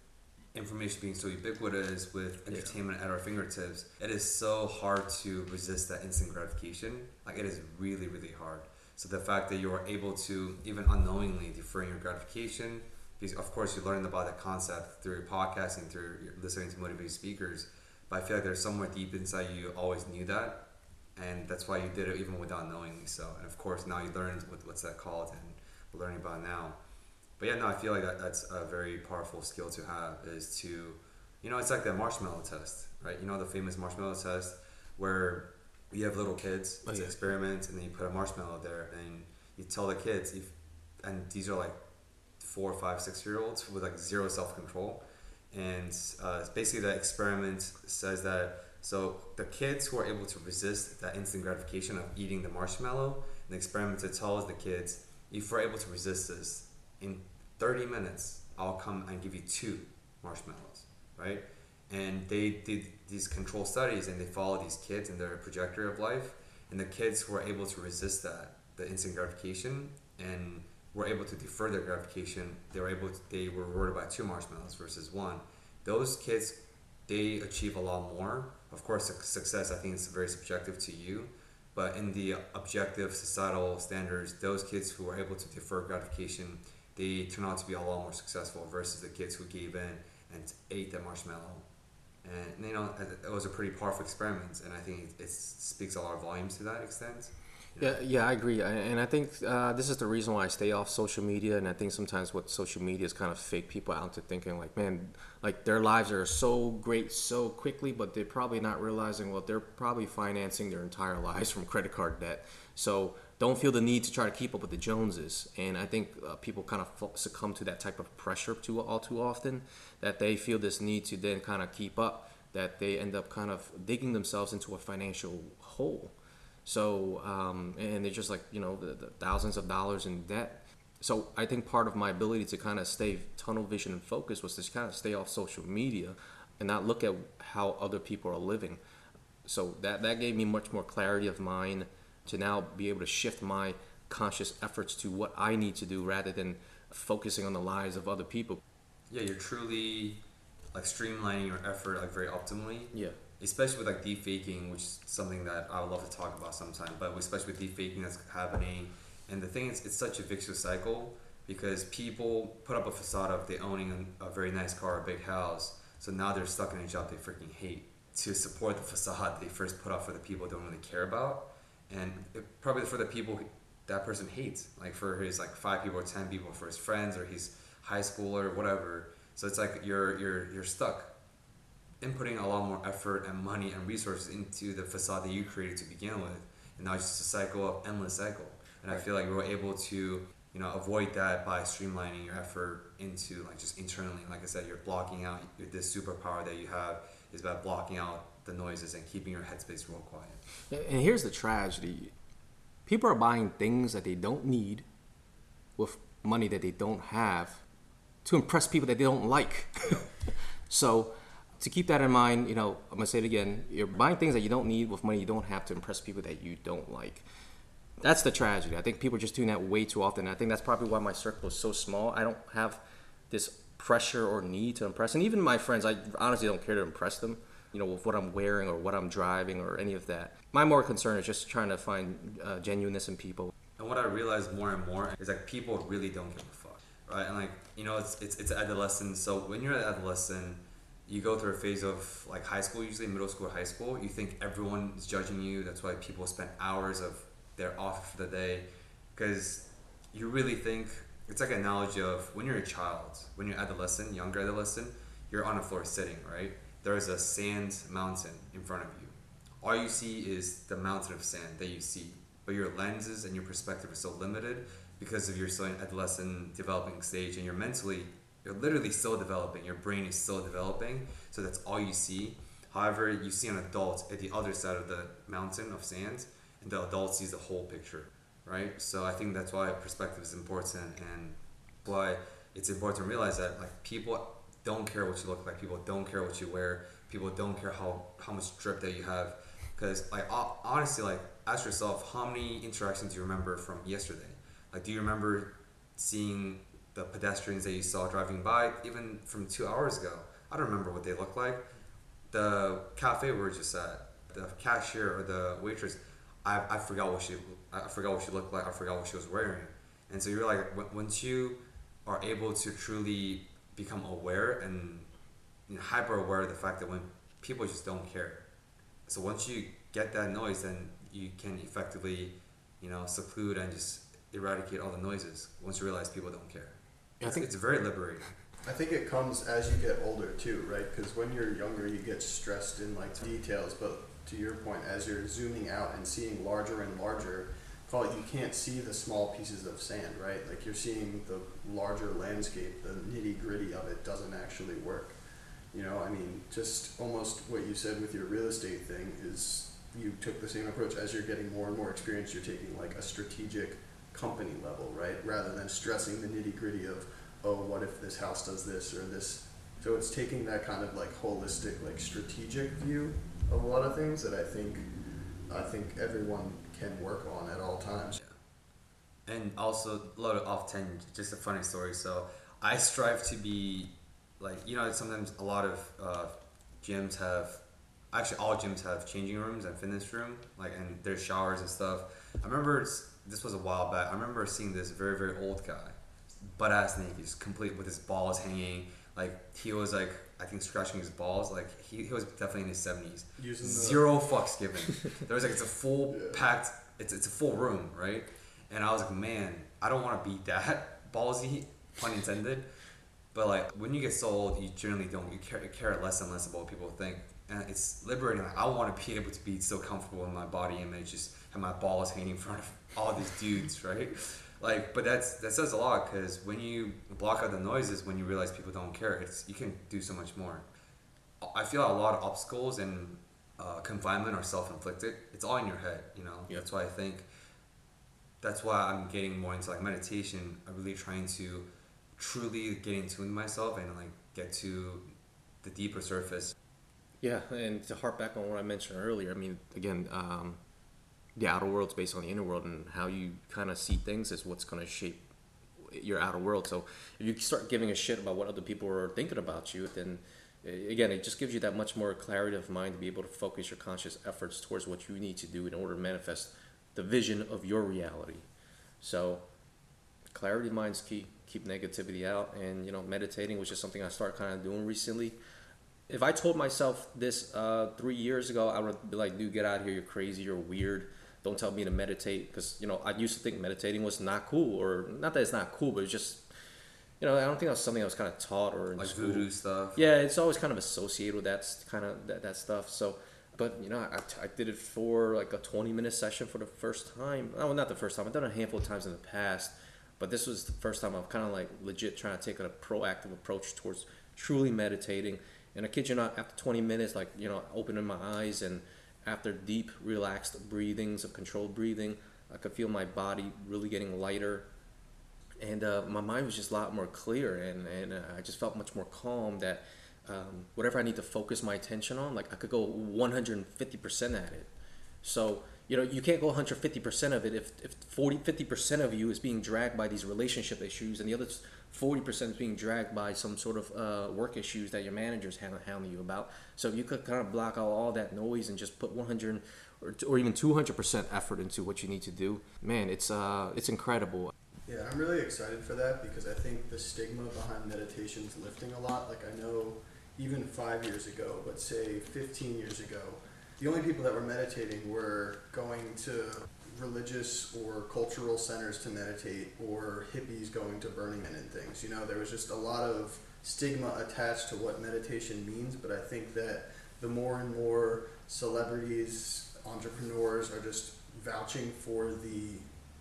information being so ubiquitous, with entertainment at our fingertips, it is so hard to resist that instant gratification. Like it is really, really hard. So the fact that you are able to even unknowingly deferring your gratification, because of course you learned about the concept through your podcasting, through listening to motivated speakers. But I feel like there's somewhere deep inside you always knew that, and that's why you did it even without knowingly. So, and of course now you learned what's that called, and we're learning about it now. But yeah, no, I feel like that's a very powerful skill to have, is to, you know, it's like that marshmallow test, right? You know, the famous marshmallow test where you have little kids, it's an experiment, and then you put a marshmallow there and you tell the kids, and these are like 4, 5, 6-year-olds with like zero self-control. And basically the experiment says that, so the kids who are able to resist that instant gratification of eating the marshmallow, the experiment tells the kids, if we're able to resist this, in 30 minutes, I'll come and give you 2 marshmallows, right? And they did these control studies, and they followed these kids and their trajectory of life. And the kids who were able to resist that, the instant gratification, and were able to defer their gratification, they were rewarded by 2 marshmallows versus 1. Those kids, they achieve a lot more. Of course, success, I think, is very subjective to you. But in the objective societal standards, those kids who were able to defer gratification, they turn out to be a lot more successful versus the kids who gave in and ate the marshmallow. And you know, it was a pretty powerful experiment, and I think it speaks a lot of volumes to that extent. You know? Yeah, I agree, and I think this is the reason why I stay off social media. And I think sometimes what social media is kind of fake people out to thinking like, man, like their lives are so great so quickly, but they're probably not realizing, well, they're probably financing their entire lives from credit card debt. So don't feel the need to try to keep up with the Joneses. And I think people kind of succumb to that type of pressure all too often, that they feel this need to then kind of keep up, that they end up kind of digging themselves into a financial hole. So, and they're just like, you know, the thousands of dollars in debt. So I think part of my ability to kind of stay tunnel vision and focus was to kind of stay off social media and not look at how other people are living. So that gave me much more clarity of mind to now be able to shift my conscious efforts to what I need to do rather than focusing on the lives of other people. Yeah, you're truly like streamlining your effort like very optimally. Yeah. Especially with like deep faking, which is something that I would love to talk about sometime, but especially with deep faking that's happening. And the thing is, it's such a vicious cycle because people put up a facade of they owning a very nice car, a big house. So now they're stuck in a job they freaking hate to support the facade they first put up for the people they don't really care about. And probably for the people that person hates, like for his like 5 people or 10 people, for his friends or his high schooler or whatever. So it's like you're stuck inputting a lot more effort and money and resources into the facade that you created to begin with, and now it's just a cycle of endless cycle. And I feel like we were able to, you know, avoid that by streamlining your effort into like just internally. Like I said, you're blocking out this superpower that you have is by blocking out the noises and keeping your headspace real quiet. And here's the tragedy. People are buying things that they don't need with money that they don't have to impress people that they don't like. So to keep that in mind, you know, I'm gonna say it again. You're buying things that you don't need with money you don't have to impress people that you don't like. That's the tragedy. I think people are just doing that way too often. I think that's probably why my circle is so small. I don't have this pressure or need to impress. And even my friends, I honestly don't care to impress them, you know, with what I'm wearing or what I'm driving or any of that. My more concern is just trying to find genuineness in people. And what I realize more and more is like people really don't give a fuck, right? And like, you know, it's adolescence. So when you're an adolescent, you go through a phase of like high school, usually middle school, high school. You think everyone is judging you. That's why people spend hours of their off for the day, because you really think it's like an analogy of when you're a child, when you're adolescent, younger adolescent, you're on the floor sitting, right? There is a sand mountain in front of you. All you see is the mountain of sand that you see. but your lenses and your perspective are so limited because of your adolescent developing stage, and you're literally still developing, your brain is still developing, so that's all you see. However, you see an adult at the other side of the mountain of sand, and the adult sees the whole picture, right? So I think that's why perspective is important, and why it's important to realize that, like, people don't care what you look like, people don't care what you wear, people don't care how much drip that you have, because, like, honestly, like, ask yourself, how many interactions do you remember from yesterday? Like, do you remember seeing the pedestrians that you saw driving by even from 2 hours ago? I don't remember what they look like. The cafe we were just at, the cashier or the waitress, I forgot what she looked like. I forgot what she was wearing. And so you're like, once you are able to truly become aware and, you know, hyper aware of the fact that when people just don't care. So once you get that noise, then you can effectively, you know, seclude and just eradicate all the noises once you realize people don't care. I think it's very liberating. I think it comes as you get older too, right? Because when you're younger, you get stressed in, like, details, but to your point, as you're zooming out and seeing larger and larger, call it, you can't see the small pieces of sand, right? Like, you're seeing the larger landscape, the nitty-gritty of it doesn't actually work. You know, I mean, just almost what you said with your real estate thing is you took the same approach. As you're getting more and more experience, you're taking, like, a strategic company level, right? Rather than stressing the nitty-gritty of, oh, what if this house does this or this? So it's taking that kind of, like, holistic, like, strategic view of a lot of things that I think everyone can work on at all times. Yeah. And also, a lot of off-tangent, just a funny story. So I strive to be, like, you know, sometimes a lot of gyms have, actually all gyms have changing rooms and fitness room, like, and there's showers and stuff. I remember, this was a while back, I remember seeing this very, very old guy, butt-ass naked, just complete with his balls hanging. Like, he was, like, I think scratching his balls. Like, he was definitely in his 70s. Zero fucks given. There was, like, it's a full packed, it's a full room, right? And I was like, man, I don't want to be that ballsy, pun intended. But, like, when you get so old, you generally don't, you care less and less about what people think. And it's liberating. Like, I want to be able to be so comfortable in my body image, just have my balls hanging in front of all these dudes, right? Like, but that says a lot, because when you block out the noises, when you realize people don't care, you can do so much more. I feel a lot of obstacles and confinement are self-inflicted. It's all in your head, you know? Yeah. That's why I'm getting more into, like, meditation. I'm really trying to truly get in tune with myself and, like, get to the deeper surface. Yeah, and to harp back on what I mentioned earlier, I mean, again, the outer world's based on the inner world, and how you kind of see things is what's going to shape your outer world. So if you start giving a shit about what other people are thinking about you, then, again, it just gives you that much more clarity of mind to be able to focus your conscious efforts towards what you need to do in order to manifest the vision of your reality. So clarity of mind's key. Keep negativity out. And, you know, meditating, which is something I started kind of doing recently. If I told myself this 3 years ago, I would be like, dude, get out of here. You're crazy. You're weird. Don't tell me to meditate, because, you know, I used to think meditating was not cool, or not that it's not cool, but it's just, you know, I don't think that was something I was kind of taught or in like school. Voodoo stuff. Yeah, it's always kind of associated with that stuff. So, but, you know, I did it for like a 20-minute session for the first time. Oh, not the first time. I've done it a handful of times in the past, but this was the first time I'm kind of like legit trying to take a proactive approach towards truly meditating. And I kid you not, after 20 minutes, like, you know, opening my eyes and after deep, relaxed breathings of controlled breathing, I could feel my body really getting lighter. And my mind was just a lot more clear, and I just felt much more calm that whatever I need to focus my attention on, like, I could go 150% at it. So, you know, you can't go 150% of it if 50% of you is being dragged by these relationship issues, and the other 40% is being dragged by some sort of work issues that your manager's hounding you about. So if you could kind of block out all that noise and just put 100 or even 200% effort into what you need to do, man, it's incredible. Yeah, I'm really excited for that, because I think the stigma behind meditation is lifting a lot. Like, I know even 5 years ago, but say 15 years ago, the only people that were meditating were going to religious or cultural centers to meditate, or hippies going to Burning Man and things. You know, there was just a lot of stigma attached to what meditation means, but I think that the more and more celebrities, entrepreneurs are just vouching for the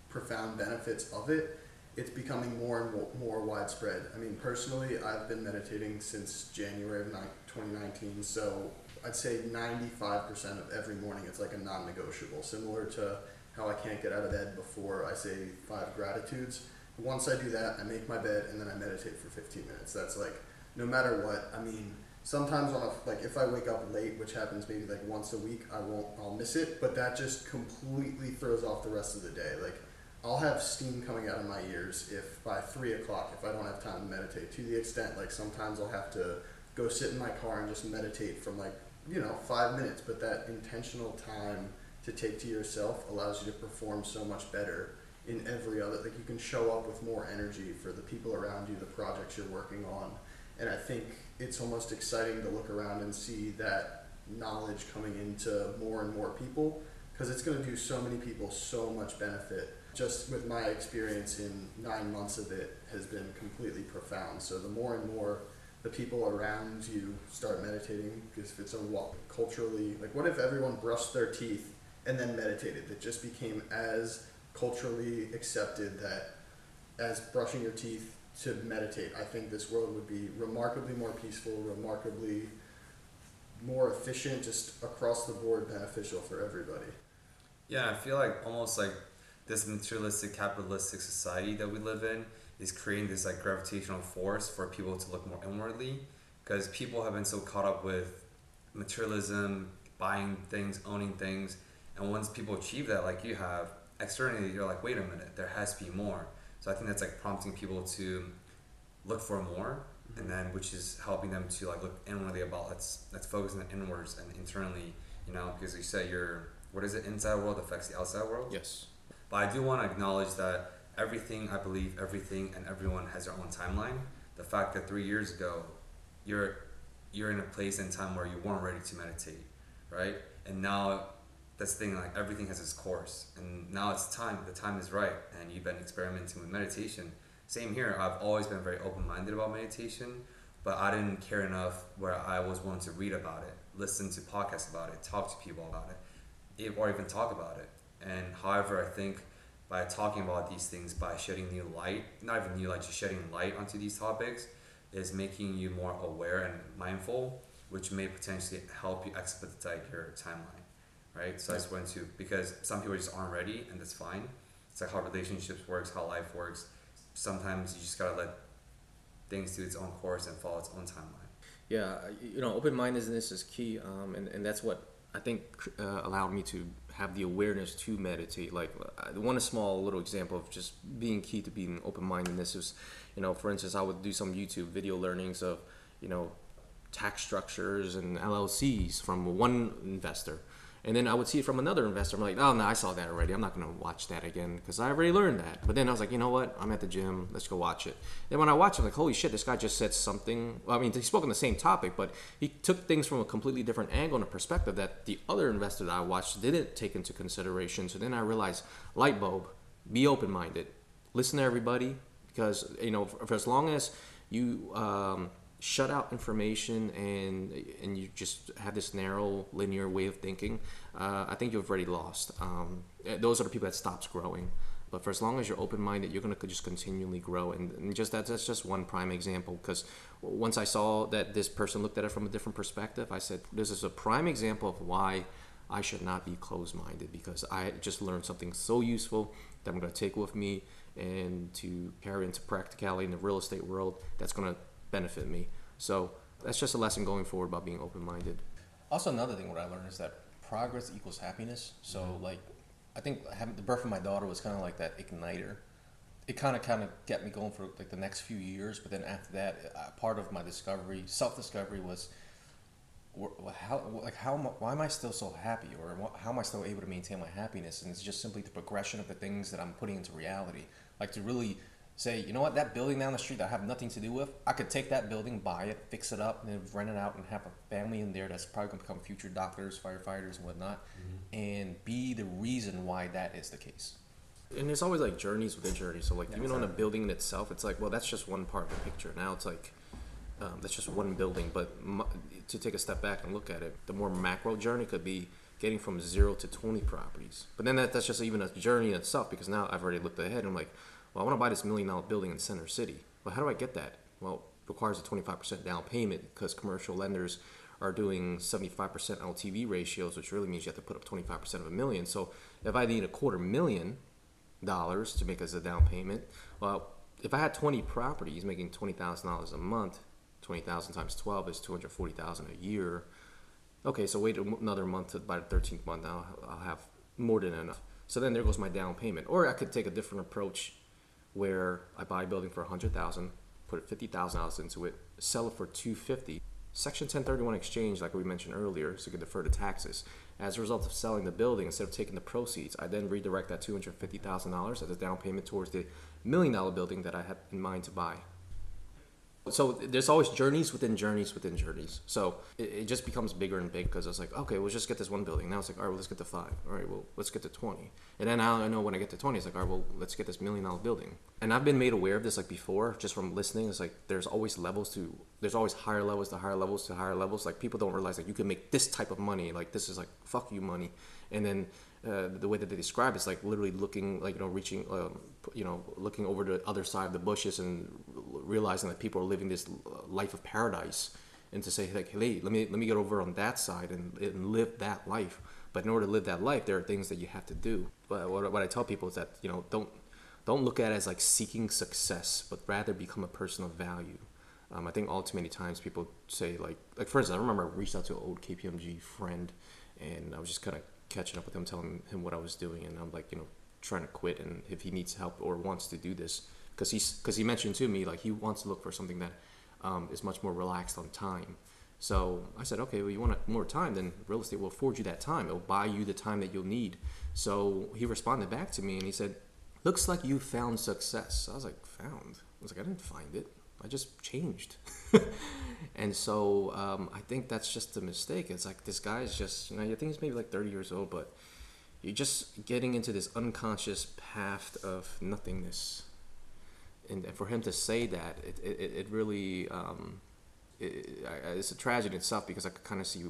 profound benefits of it, it's becoming more and more widespread. I mean, personally, I've been meditating since January of 2019, so I'd say 95% of every morning it's like a non-negotiable, similar to how I can't get out of bed before I say 5 gratitudes. Once I do that, I make my bed, and then I meditate for 15 minutes. That's like, no matter what. I mean, sometimes on a, like if I wake up late, which happens maybe like once a week, I'll miss it, but that just completely throws off the rest of the day. Like, I'll have steam coming out of my ears if by 3 o'clock, if I don't have time to meditate, to the extent like sometimes I'll have to go sit in my car and just meditate from like, you know, 5 minutes, but that intentional time to take to yourself allows you to perform so much better in every other, like you can show up with more energy for the people around you, the projects you're working on. And I think it's almost exciting to look around and see that knowledge coming into more and more people, because it's going to do so many people so much benefit. Just with my experience in 9 months of it has been completely profound. So the more and more the people around you start meditating, because if it's a walk culturally, like what if everyone brushed their teeth and then meditated? It just became as culturally accepted that as brushing your teeth to meditate. I think this world would be remarkably more peaceful, remarkably more efficient, just across the board beneficial for everybody. Yeah, I feel like almost like this materialistic, capitalistic society that we live in is creating this like gravitational force for people to look more inwardly, because people have been so caught up with materialism, buying things, owning things, and once people achieve that, like you have, externally you're like, wait a minute, there has to be more. So I think that's like prompting people to look for more, and then which is helping them to like look inwardly about let's focus on the inwards and internally, you know, because you say your, what is it, inside world affects the outside world. Yes. But I do want to acknowledge that everything, I believe, everything and everyone has their own timeline. The fact that 3 years ago, you're in a place in time where you weren't ready to meditate, right? And now that's the thing, like everything has its course. And now it's time, the time is right. And you've been experimenting with meditation. Same here, I've always been very open-minded about meditation, but I didn't care enough where I was willing to read about it, listen to podcasts about it, talk to people about it, or even talk about it. And however, I think by talking about these things, by shedding new light, not even new light, just shedding light onto these topics, is making you more aware and mindful, which may potentially help you expedite your timeline, right? So I just went to, because some people just aren't ready, and that's fine. It's like how relationships works, how life works. Sometimes you just gotta let things do its own course and follow its own timeline. Yeah, you know, open-mindedness is key, and that's what I think allowed me to have the awareness to meditate. Like one small little example of just being key to being open-mindedness is, you know, for instance, I would do some YouTube video learnings of, you know, tax structures and LLCs from one investor, and then I would see it from another investor. I'm like, oh no, I saw that already, I'm not gonna watch that again because I already learned that. But then I was like, you know what, I'm at the gym, let's go watch it. Then when I watch it, I'm like, holy shit, this guy just said something. Well, I mean, he spoke on the same topic, but he took things from a completely different angle and a perspective that the other investor that I watched didn't take into consideration. So then I realized, light bulb, be open-minded, listen to everybody, because, you know, for as long as you shut out information and you just have this narrow, linear way of thinking, I think you've already lost. Those are the people that stops growing. But for as long as you're open-minded, you're going to just continually grow. And just that's just one prime example, because once I saw that this person looked at it from a different perspective, I said, this is a prime example of why I should not be closed-minded, because I just learned something so useful that I'm going to take with me and to carry into practicality in the real estate world that's going to benefit me. So that's just a lesson going forward about being open-minded. Also, another thing what I learned is that progress equals happiness. So like I think the birth of my daughter was kind of like that igniter. It kind of got me going for like the next few years, but then after that, part of my discovery, self-discovery, was why am I still so happy, or how am I still able to maintain my happiness? And it's just simply the progression of the things that I'm putting into reality. Like to really say, you know what, that building down the street that I have nothing to do with, I could take that building, buy it, fix it up, and then rent it out and have a family in there that's probably going to become future doctors, firefighters, and whatnot, and be the reason why that is the case. And there's always like journeys within journeys. So like even on a building in itself, it's like, well, that's just one part of the picture. Now it's like, that's just one building. But to take a step back and look at it, the more macro journey could be, getting from 0 to 20 properties. But then that's just even a journey in itself, because now I've already looked ahead and I'm like, well, I want to buy this $1 million building in Center City. Well, how do I get that? Well, it requires a 25% down payment because commercial lenders are doing 75% LTV ratios, which really means you have to put up 25% of $1 million. So if I need $250,000 to make as a down payment, well, if I had 20 properties making $20,000 a month, 20,000 times 12 is 240,000 a year. Okay, so wait another month, by the 13th month, I'll have more than enough. So then there goes my down payment. Or I could take a different approach where I buy a building for $100,000, put $50,000 into it, sell it for $250,000. Section 1031 exchange, like we mentioned earlier, so you can defer to taxes. As a result of selling the building, instead of taking the proceeds, I then redirect that $250,000 as a down payment towards the $1 million building that I had in mind to buy. So there's always journeys within journeys within journeys. So it just becomes bigger and bigger, because I was like, okay, we'll just get this one building. Now it's like, all right, well, let's get to 5. All right, well, let's get to 20. And then now I know when I get to 20, it's like, all right, well, let's get this $1 million building. And I've been made aware of this like before, just from listening. It's like there's always levels to, there's always higher levels to higher levels to higher levels. Like people don't realize that you can make this type of money. Like this is like fuck you money. And then the way that they describe it's like literally looking, like, you know, reaching, you know, looking over the other side of the bushes and realizing that people are living this life of paradise, and to say like, hey, let me get over on that side and live that life. But in order to live that life, there are things that you have to do. But what I tell people is that, you know, don't look at it as like seeking success, but rather become a person of value. I think all too many times people say like for instance, I remember I reached out to an old KPMG friend, and I was just kind of catching up with him, telling him what I was doing, and I'm like, you know, trying to quit, and if he needs help or wants to do this, because he mentioned to me like he wants to look for something that is much more relaxed on time. So I said, okay, well, you want more time, then real estate will afford you that time. It'll buy you the time that you'll need. So he responded back to me and he said, looks like you found success. I was like, found? I was like, I didn't find it. I just changed. And so I think that's just a mistake. It's like this guy is just, you know, I think he's maybe like 30 years old, but you're just getting into this unconscious path of nothingness. And for him to say that, it really, it's a tragedy itself, because I could kind of see,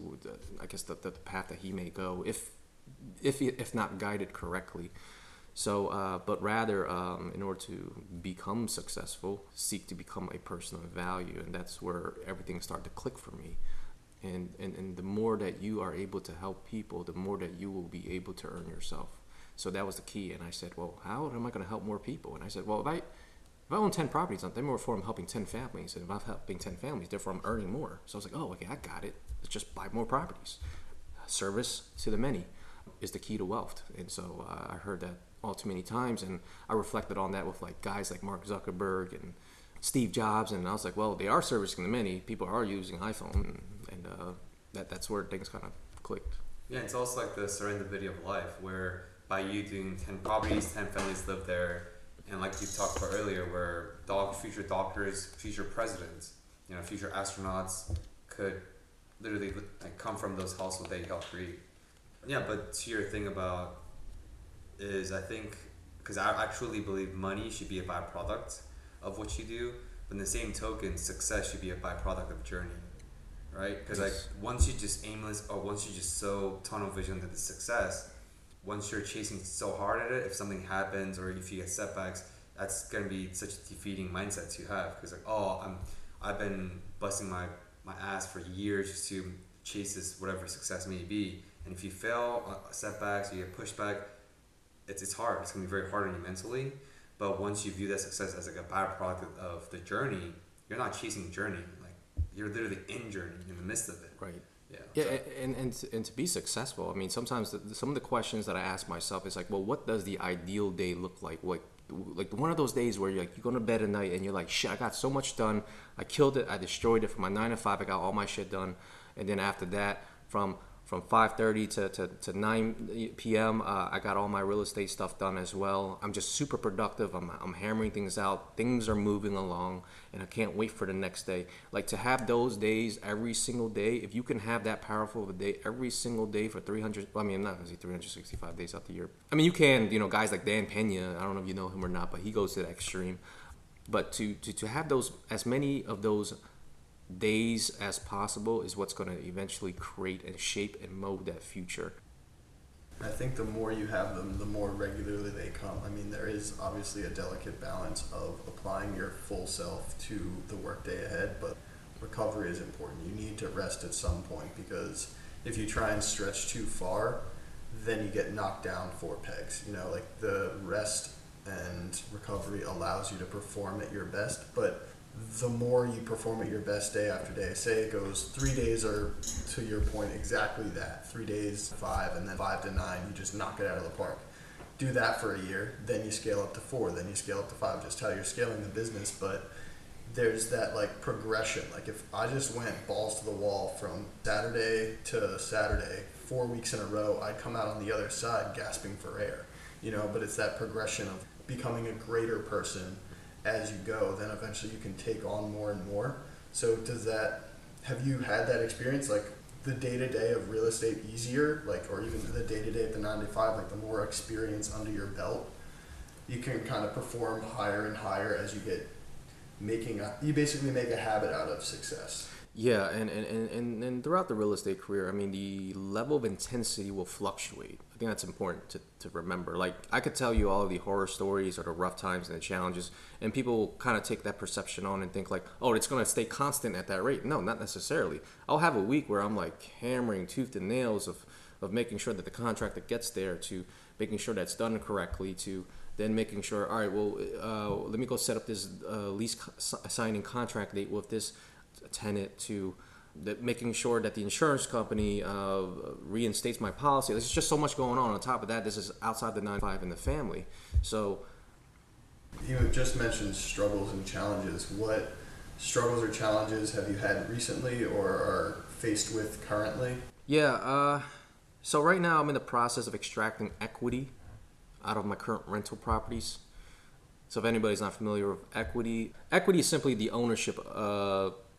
I guess, the path that he may go if not guided correctly. So, but rather, in order to become successful, seek to become a person of value. And that's where everything started to click for me. And the more that you are able to help people, the more that you will be able to earn yourself. So that was the key. And I said, well, how am I going to help more people? And I said, well, if I own 10 properties, then therefore I'm helping 10 families. And if I'm helping 10 families, therefore I'm earning more. So I was like, oh, okay, I got it. Let's just buy more properties. Service to the many is the key to wealth. And so I heard that all too many times, and I reflected on that with like guys like Mark Zuckerberg and Steve Jobs, and I was like, well, they are servicing the many. People are using iPhone, and that's where things kind of clicked. Yeah, it's also like the serendipity of life, where by you doing 10 properties, 10 families live there, and like you talked about earlier, where future doctors, future presidents, you know, future astronauts could literally like come from those households they helped create. Yeah, but to your thing about is, I think, because I truly believe money should be a byproduct of what you do, but in the same token, success should be a byproduct of journey, right? Because like once you just so tunnel vision to the success, once you're chasing so hard at it, if something happens or if you get setbacks, that's going to be such a defeating mindset to have, because like, oh, I've been busting my ass for years just to chase this whatever success may be, and if you fail setbacks, you get pushed back, it's hard. It's going to be very hard on you mentally. But once you view that success as like a byproduct of the journey, you're not chasing journey. Like you're literally in journey, in the midst of it. Right. Yeah. Yeah. So. And to be successful, I mean, sometimes some of the questions that I ask myself is like, well, what does the ideal day look like? Like one of those days where you're like, you go to bed at night and you're like, shit, I got so much done. I killed it. I destroyed it. From my 9 to 5, I got all my shit done. And then after that, from 5:30 to 9 p.m., I got all my real estate stuff done as well. I'm just super productive. I'm hammering things out. Things are moving along, and I can't wait for the next day. Like, to have those days every single day, if you can have that powerful of a day every single day for 300, I mean, I'm not going to say 365 days out the year. I mean, you can, you know, guys like Dan Pena, I don't know if you know him or not, but he goes to that extreme. But to have those, as many of those days as possible, is what's going to eventually create and shape and mold that future. I think the more you have them, the more regularly they come. I mean, there is obviously a delicate balance of applying your full self to the workday ahead, but recovery is important. You need to rest at some point, because if you try and stretch too far, then you get knocked down 4 pegs. You know, like, the rest and recovery allows you to perform at your best, but the more you perform at your best day after day, say it goes 3 days are, to your point, exactly that, 3 days to 5, and then 5 to 9, you just knock it out of the park. Do that for a year, then you scale up to 4, then you scale up to 5, just how you're scaling the business. But there's that, like, progression. Like, if I just went balls to the wall from Saturday to Saturday, 4 weeks in a row, I'd come out on the other side gasping for air, you know. But it's that progression of becoming a greater person as you go, then eventually you can take on more and more. So does that, have you had that experience, like the day-to-day of real estate easier, like, or even the day-to-day at the 9 to 5, like the more experience under your belt, you can kind of perform higher and higher as you get you basically make a habit out of success. Yeah, and throughout the real estate career, I mean, the level of intensity will fluctuate. I think that's important to remember. Like, I could tell you all of the horror stories or the rough times and the challenges, and people kind of take that perception on and think like, oh, it's going to stay constant at that rate. No, not necessarily. I'll have a week where I'm like hammering tooth and nails of making sure that the contract that gets there, to making sure that's done correctly, to then making sure, all right, well, let me go set up this lease signing contract date with this tenant, to that making sure that the insurance company reinstates my policy. There's just so much going on. On top of that, this is outside the 9 to 5 and the family. So you have just mentioned struggles and challenges. What struggles or challenges have you had recently or are faced with currently? Yeah, so right now I'm in the process of extracting equity out of my current rental properties. So if anybody's not familiar with equity is simply the ownership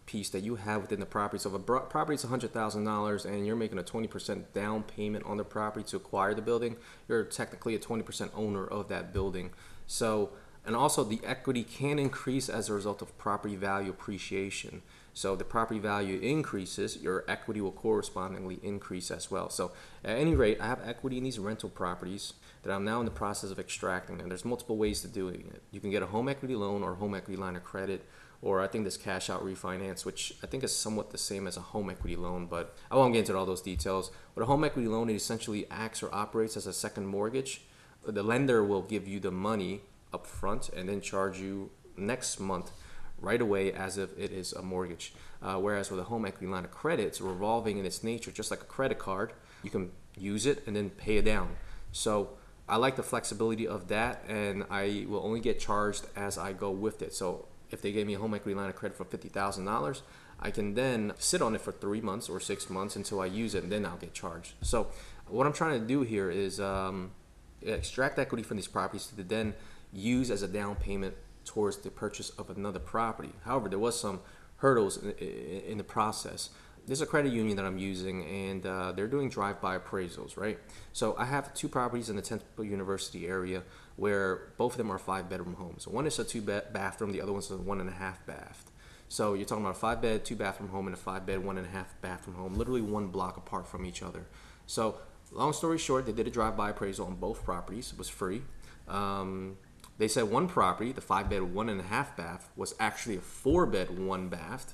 piece that you have within the property. So if a property is $100,000 and you're making a 20% down payment on the property to acquire the building, you're technically a 20% owner of that building. So, and also the equity can increase as a result of property value appreciation. So the property value increases, your equity will correspondingly increase as well. So at any rate, I have equity in these rental properties that I'm now in the process of extracting. And there's multiple ways to doing it. You can get a home equity loan or home equity line of credit, or I think this cash out refinance, which I think is somewhat the same as a home equity loan, but I won't get into all those details. But a home equity loan, it essentially acts or operates as a second mortgage. The lender will give you the money up front and then charge you next month right away as if it is a mortgage. Whereas with a home equity line of credit, it's revolving in its nature, just like a credit card. You can use it and then pay it down. So I like the flexibility of that, and I will only get charged as I go with it. So if they gave me a home equity line of credit for $50,000, I can then sit on it for 3 months or 6 months until I use it, and then I'll get charged. So what I'm trying to do here is extract equity from these properties to then use as a down payment towards the purchase of another property. However, there was some hurdles in the process. There's a credit union that I'm using, and they're doing drive-by appraisals, right? So I have 2 properties in the Temple University area where both of them are 5-bedroom homes. One is a 2-bathroom, the other one's a 1.5-bath. So you're talking about a 5-bed, 2-bathroom home and a 5-bed, 1.5-bathroom home, literally one block apart from each other. So long story short, they did a drive-by appraisal on both properties. It was free. They said one property, the 5-bed, 1.5-bath, was actually a 4-bed, 1-bath.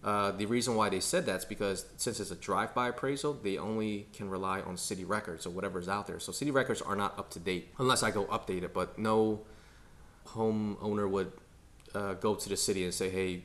The reason why they said that's because since it's a drive-by appraisal, they only can rely on city records or whatever's out there. So city records are not up to date unless I go update it, but no homeowner would go to the city and say, hey,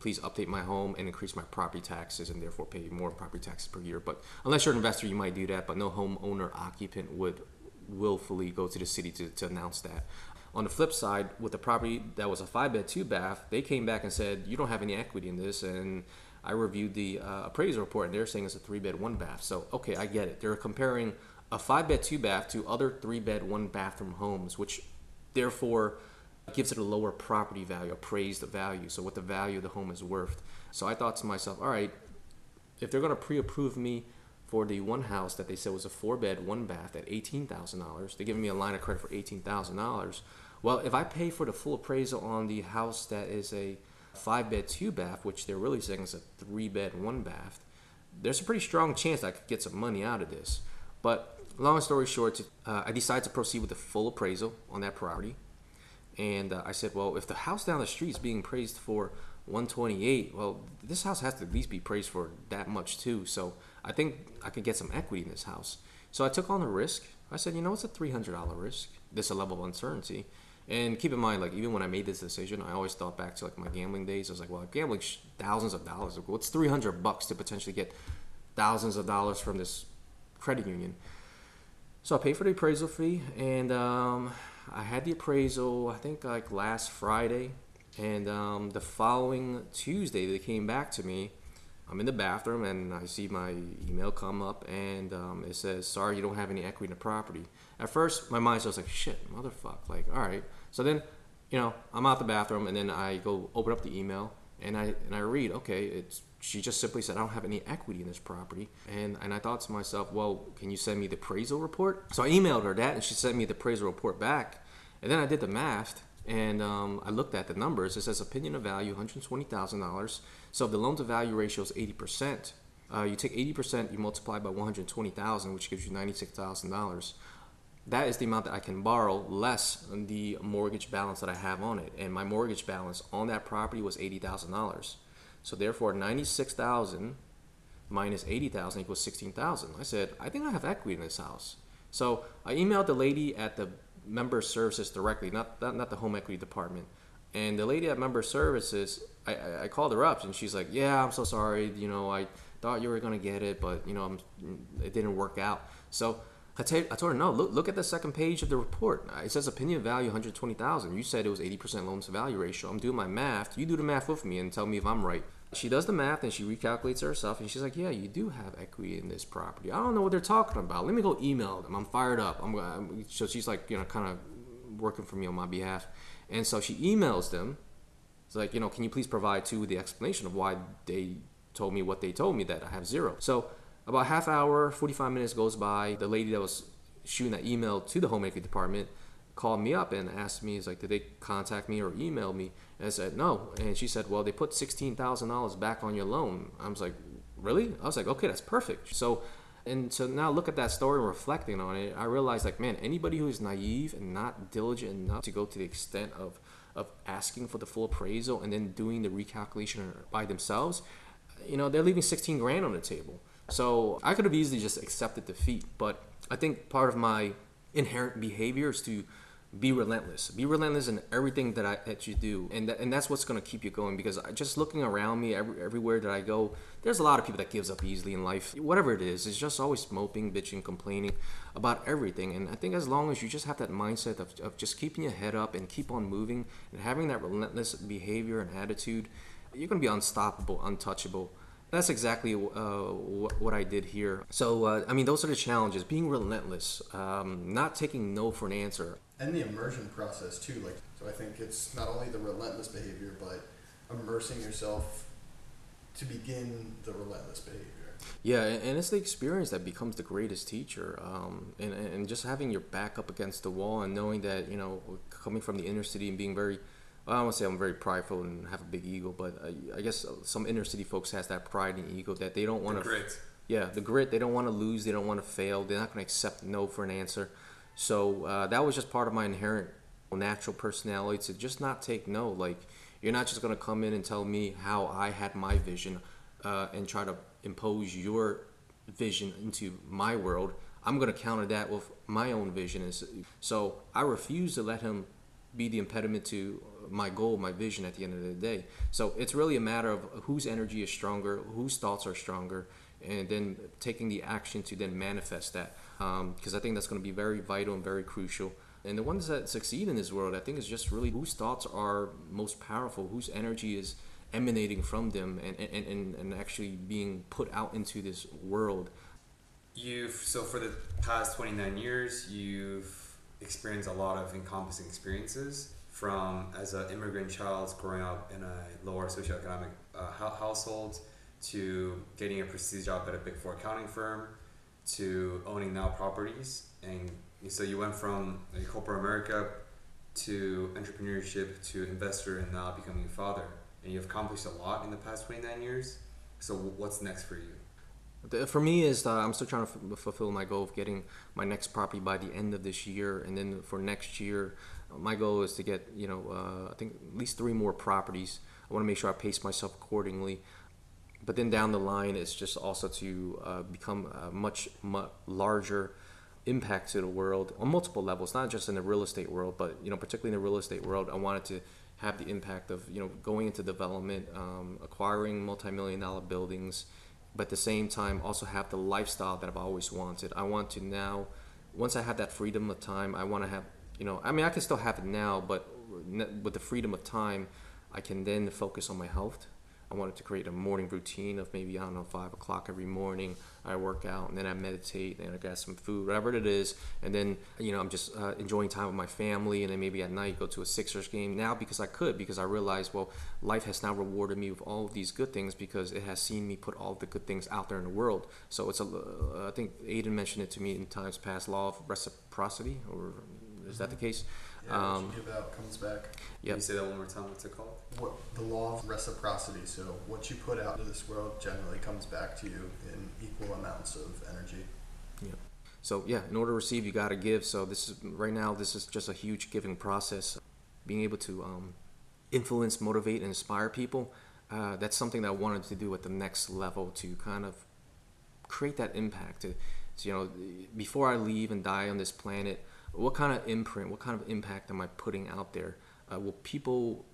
please update my home and increase my property taxes and therefore pay more property taxes per year. But unless you're an investor, you might do that, but no homeowner occupant would willfully go to the city to announce that. On the flip side, with the property that was a 5-bed, 2-bath, they came back and said, you don't have any equity in this. And I reviewed the appraisal report, and they're saying it's a 3-bed, 1-bath. So, okay, I get it. They're comparing a 5-bed, 2-bath to other 3-bed, 1-bathroom homes, which therefore gives it a lower property value, appraised value, so what the value of the home is worth. So I thought to myself, all right, if they're going to pre-approve me for the one house that they said was a 4-bed, 1-bath at $18,000, they're giving me a line of credit for $18,000. Well, if I pay for the full appraisal on the house that is a 5-bed, 2-bath, which they're really saying is a 3-bed, 1-bath, there's a pretty strong chance I could get some money out of this. But long story short, I decided to proceed with the full appraisal on that property. And I said, well, if the house down the street is being appraised for $128,000, well, this house has to at least be appraised for that much too. So I think I could get some equity in this house. So I took on the risk. I said, you know, it's a $300 risk. There's a level of uncertainty. And keep in mind, like, even when I made this decision, I always thought back to, like, my gambling days. I was like, well, I'm gambling thousands of dollars. Like, what's $300 to potentially get thousands of dollars from this credit union? So I paid for the appraisal fee, and I had the appraisal, I think, like, last Friday. And the following Tuesday, they came back to me. I'm in the bathroom, and I see my email come up, and it says, sorry, you don't have any equity in the property. At first, my mind was like, shit, motherfucker, like, all right. So then, you know, I'm out the bathroom, and then I go open up the email, and I read, okay, she just simply said, I don't have any equity in this property. And I thought to myself, well, can you send me the appraisal report? So I emailed her that, and she sent me the appraisal report back. And then I did the math. And I looked at the numbers. It says opinion of value, $120,000. So if the loan to value ratio is 80%, you take 80%, you multiply by 120,000, which gives you $96,000. That is the amount that I can borrow less the mortgage balance that I have on it. And my mortgage balance on that property was $80,000. So therefore, 96,000 minus 80,000 equals 16,000. I said, I think I have equity in this house. So I emailed the lady at the member services directly, not the home equity department. And the lady at member services, I called her up, and she's like, yeah, I'm so sorry, you know, I thought you were gonna get it, but you know, it didn't work out. So I told her, no, look at the second page of the report. It says opinion value $120,000. You said it was 80% loan to value ratio. I'm doing my math. You do the math with me and tell me if I'm right. She does the math, and she recalculates herself, and she's like, yeah, you do have equity in this property. I don't know what they're talking about. Let me go email them. I'm fired up. So she's like, you know, kind of working for me on my behalf. And so she emails them. It's like, you know, can you please provide the explanation of why they told me what they told me, that I have zero. So about half hour, 45 minutes goes by. The lady that was shooting that email to the home equity department called me up and asked me, is like, did they contact me or email me? And I said, no. And she said, well, they put $16,000 back on your loan. I was like, really? I was like, okay, that's perfect. So now look at that story and reflecting on it, I realized, like, man, anybody who is naive and not diligent enough to go to the extent of asking for the full appraisal and then doing the recalculation by themselves, you know, they're leaving $16,000 on the table. So I could have easily just accepted defeat, but I think part of my inherent behavior is to be relentless in everything that you do, and that's what's going to keep you going. Because just looking around me, everywhere that I go, there's a lot of people that gives up easily in life. Whatever it is, it's just always moping, bitching, complaining about everything. And I think as long as you just have that mindset of just keeping your head up and keep on moving and having that relentless behavior and attitude, you're going to be unstoppable, untouchable. That's exactly what I did here. So, I mean, those are the challenges. Being relentless, not taking no for an answer. And the immersion process, too. Like, so I think it's not only the relentless behavior, but immersing yourself to begin the relentless behavior. Yeah, and it's the experience that becomes the greatest teacher. And just having your back up against the wall and knowing that, you know, coming from the inner city and being very... I don't want to say I'm very prideful and have a big ego, but I guess some inner city folks has that pride and ego that they don't want to... The grit. Yeah, the grit. They don't want to lose. They don't want to fail. They're not going to accept no for an answer. So that was just part of my inherent natural personality, to just not take no. Like, you're not just going to come in and tell me how I had my vision and try to impose your vision into my world. I'm going to counter that with my own vision. So I refuse to let him be the impediment to... my goal, my vision at the end of the day. So it's really a matter of whose energy is stronger, whose thoughts are stronger, and then taking the action to then manifest that. Because I think that's going to be very vital and very crucial. And the ones that succeed in this world, I think, is just really whose thoughts are most powerful, whose energy is emanating from them and actually being put out into this world. So for the past 29 years, you've experienced a lot of encompassing experiences. From as an immigrant child growing up in a lower socioeconomic household, to getting a prestige job at a big four accounting firm, to owning now properties. And so you went from corporate America to entrepreneurship to investor, and now becoming a father. And you've accomplished a lot in the past 29 years. So what's next for you? For me, is that I'm still trying to fulfill my goal of getting my next property by the end of this year, and then for next year, my goal is to get, I think at least 3 more properties. I want to make sure I pace myself accordingly. But then down the line, it's just also to become a much larger impact to the world on multiple levels, not just in the real estate world, but particularly in the real estate world, I wanted to have the impact of going into development, acquiring multi-million-dollar buildings. But at the same time, also have the lifestyle that I've always wanted. I want to now, once I have that freedom of time, I want to have, I can still have it now, but with the freedom of time, I can then focus on my health. I wanted to create a morning routine of maybe, 5 o'clock every morning. I work out and then I meditate and I got some food, whatever it is. And then, I'm just enjoying time with my family. And then maybe at night go to a Sixers game now because I realized, life has now rewarded me with all of these good things because it has seen me put all the good things out there in the world. So it's I think Aiden mentioned it to me in times past, law of reciprocity, or is that the case? Yeah, what you give out comes back. Yep. Can you say that one more time? What's it called? The law of reciprocity. So what you put out into this world generally comes back to you in equal amounts of energy. Yeah. So in order to receive, you got to give. So this is just a huge giving process. Being able to influence, motivate, and inspire people. That's something that I wanted to do at the next level, to kind of create that impact. So before I leave and die on this planet, what kind of imprint, what kind of impact am I putting out there? Will people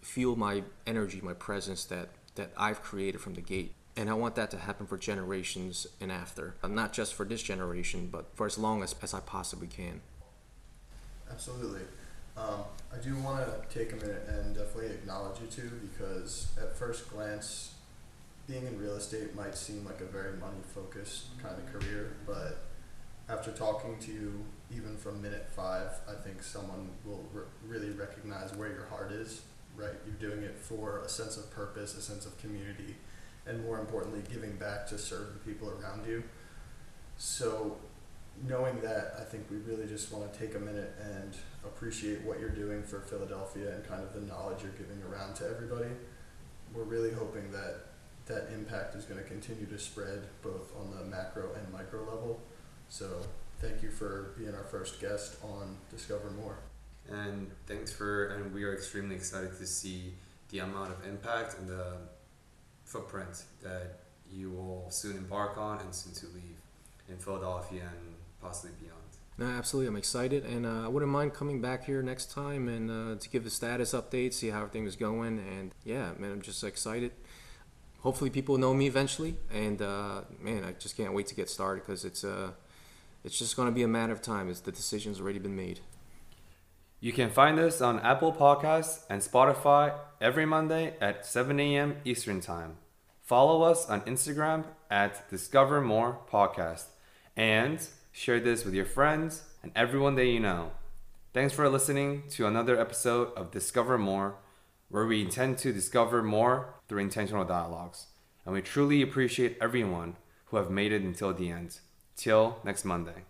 feel my energy, my presence that I've created from the gate? And I want that to happen for generations and after. Not just for this generation, but for as long as I possibly can. Absolutely. I do want to take a minute and definitely acknowledge you two, because at first glance, being in real estate might seem like a very money-focused kind of career, but after talking to you, even from minute 5, I think someone will really recognize where your heart is, right? You're doing it for a sense of purpose, a sense of community, and more importantly, giving back to serve the people around you. So knowing that, I think we really just want to take a minute and appreciate what you're doing for Philadelphia and kind of the knowledge you're giving around to everybody. We're really hoping that that impact is going to continue to spread both on the macro and micro level. So thank you for being our first guest on Discover More. And and we are extremely excited to see the amount of impact and the footprint that you will soon embark on and soon to leave in Philadelphia and possibly beyond. No, absolutely. I'm excited. And I wouldn't mind coming back here next time and to give the status update, see how everything is going. And I'm just excited. Hopefully people know me eventually. And I just can't wait to get started, because it's just going to be a matter of time. The decision's already been made. You can find us on Apple Podcasts and Spotify every Monday at 7 a.m. Eastern Time. Follow us on Instagram at Discover More Podcast. And share this with your friends and everyone that you know. Thanks for listening to another episode of Discover More, where we intend to discover more through intentional dialogues. And we truly appreciate everyone who have made it until the end. Till next Monday.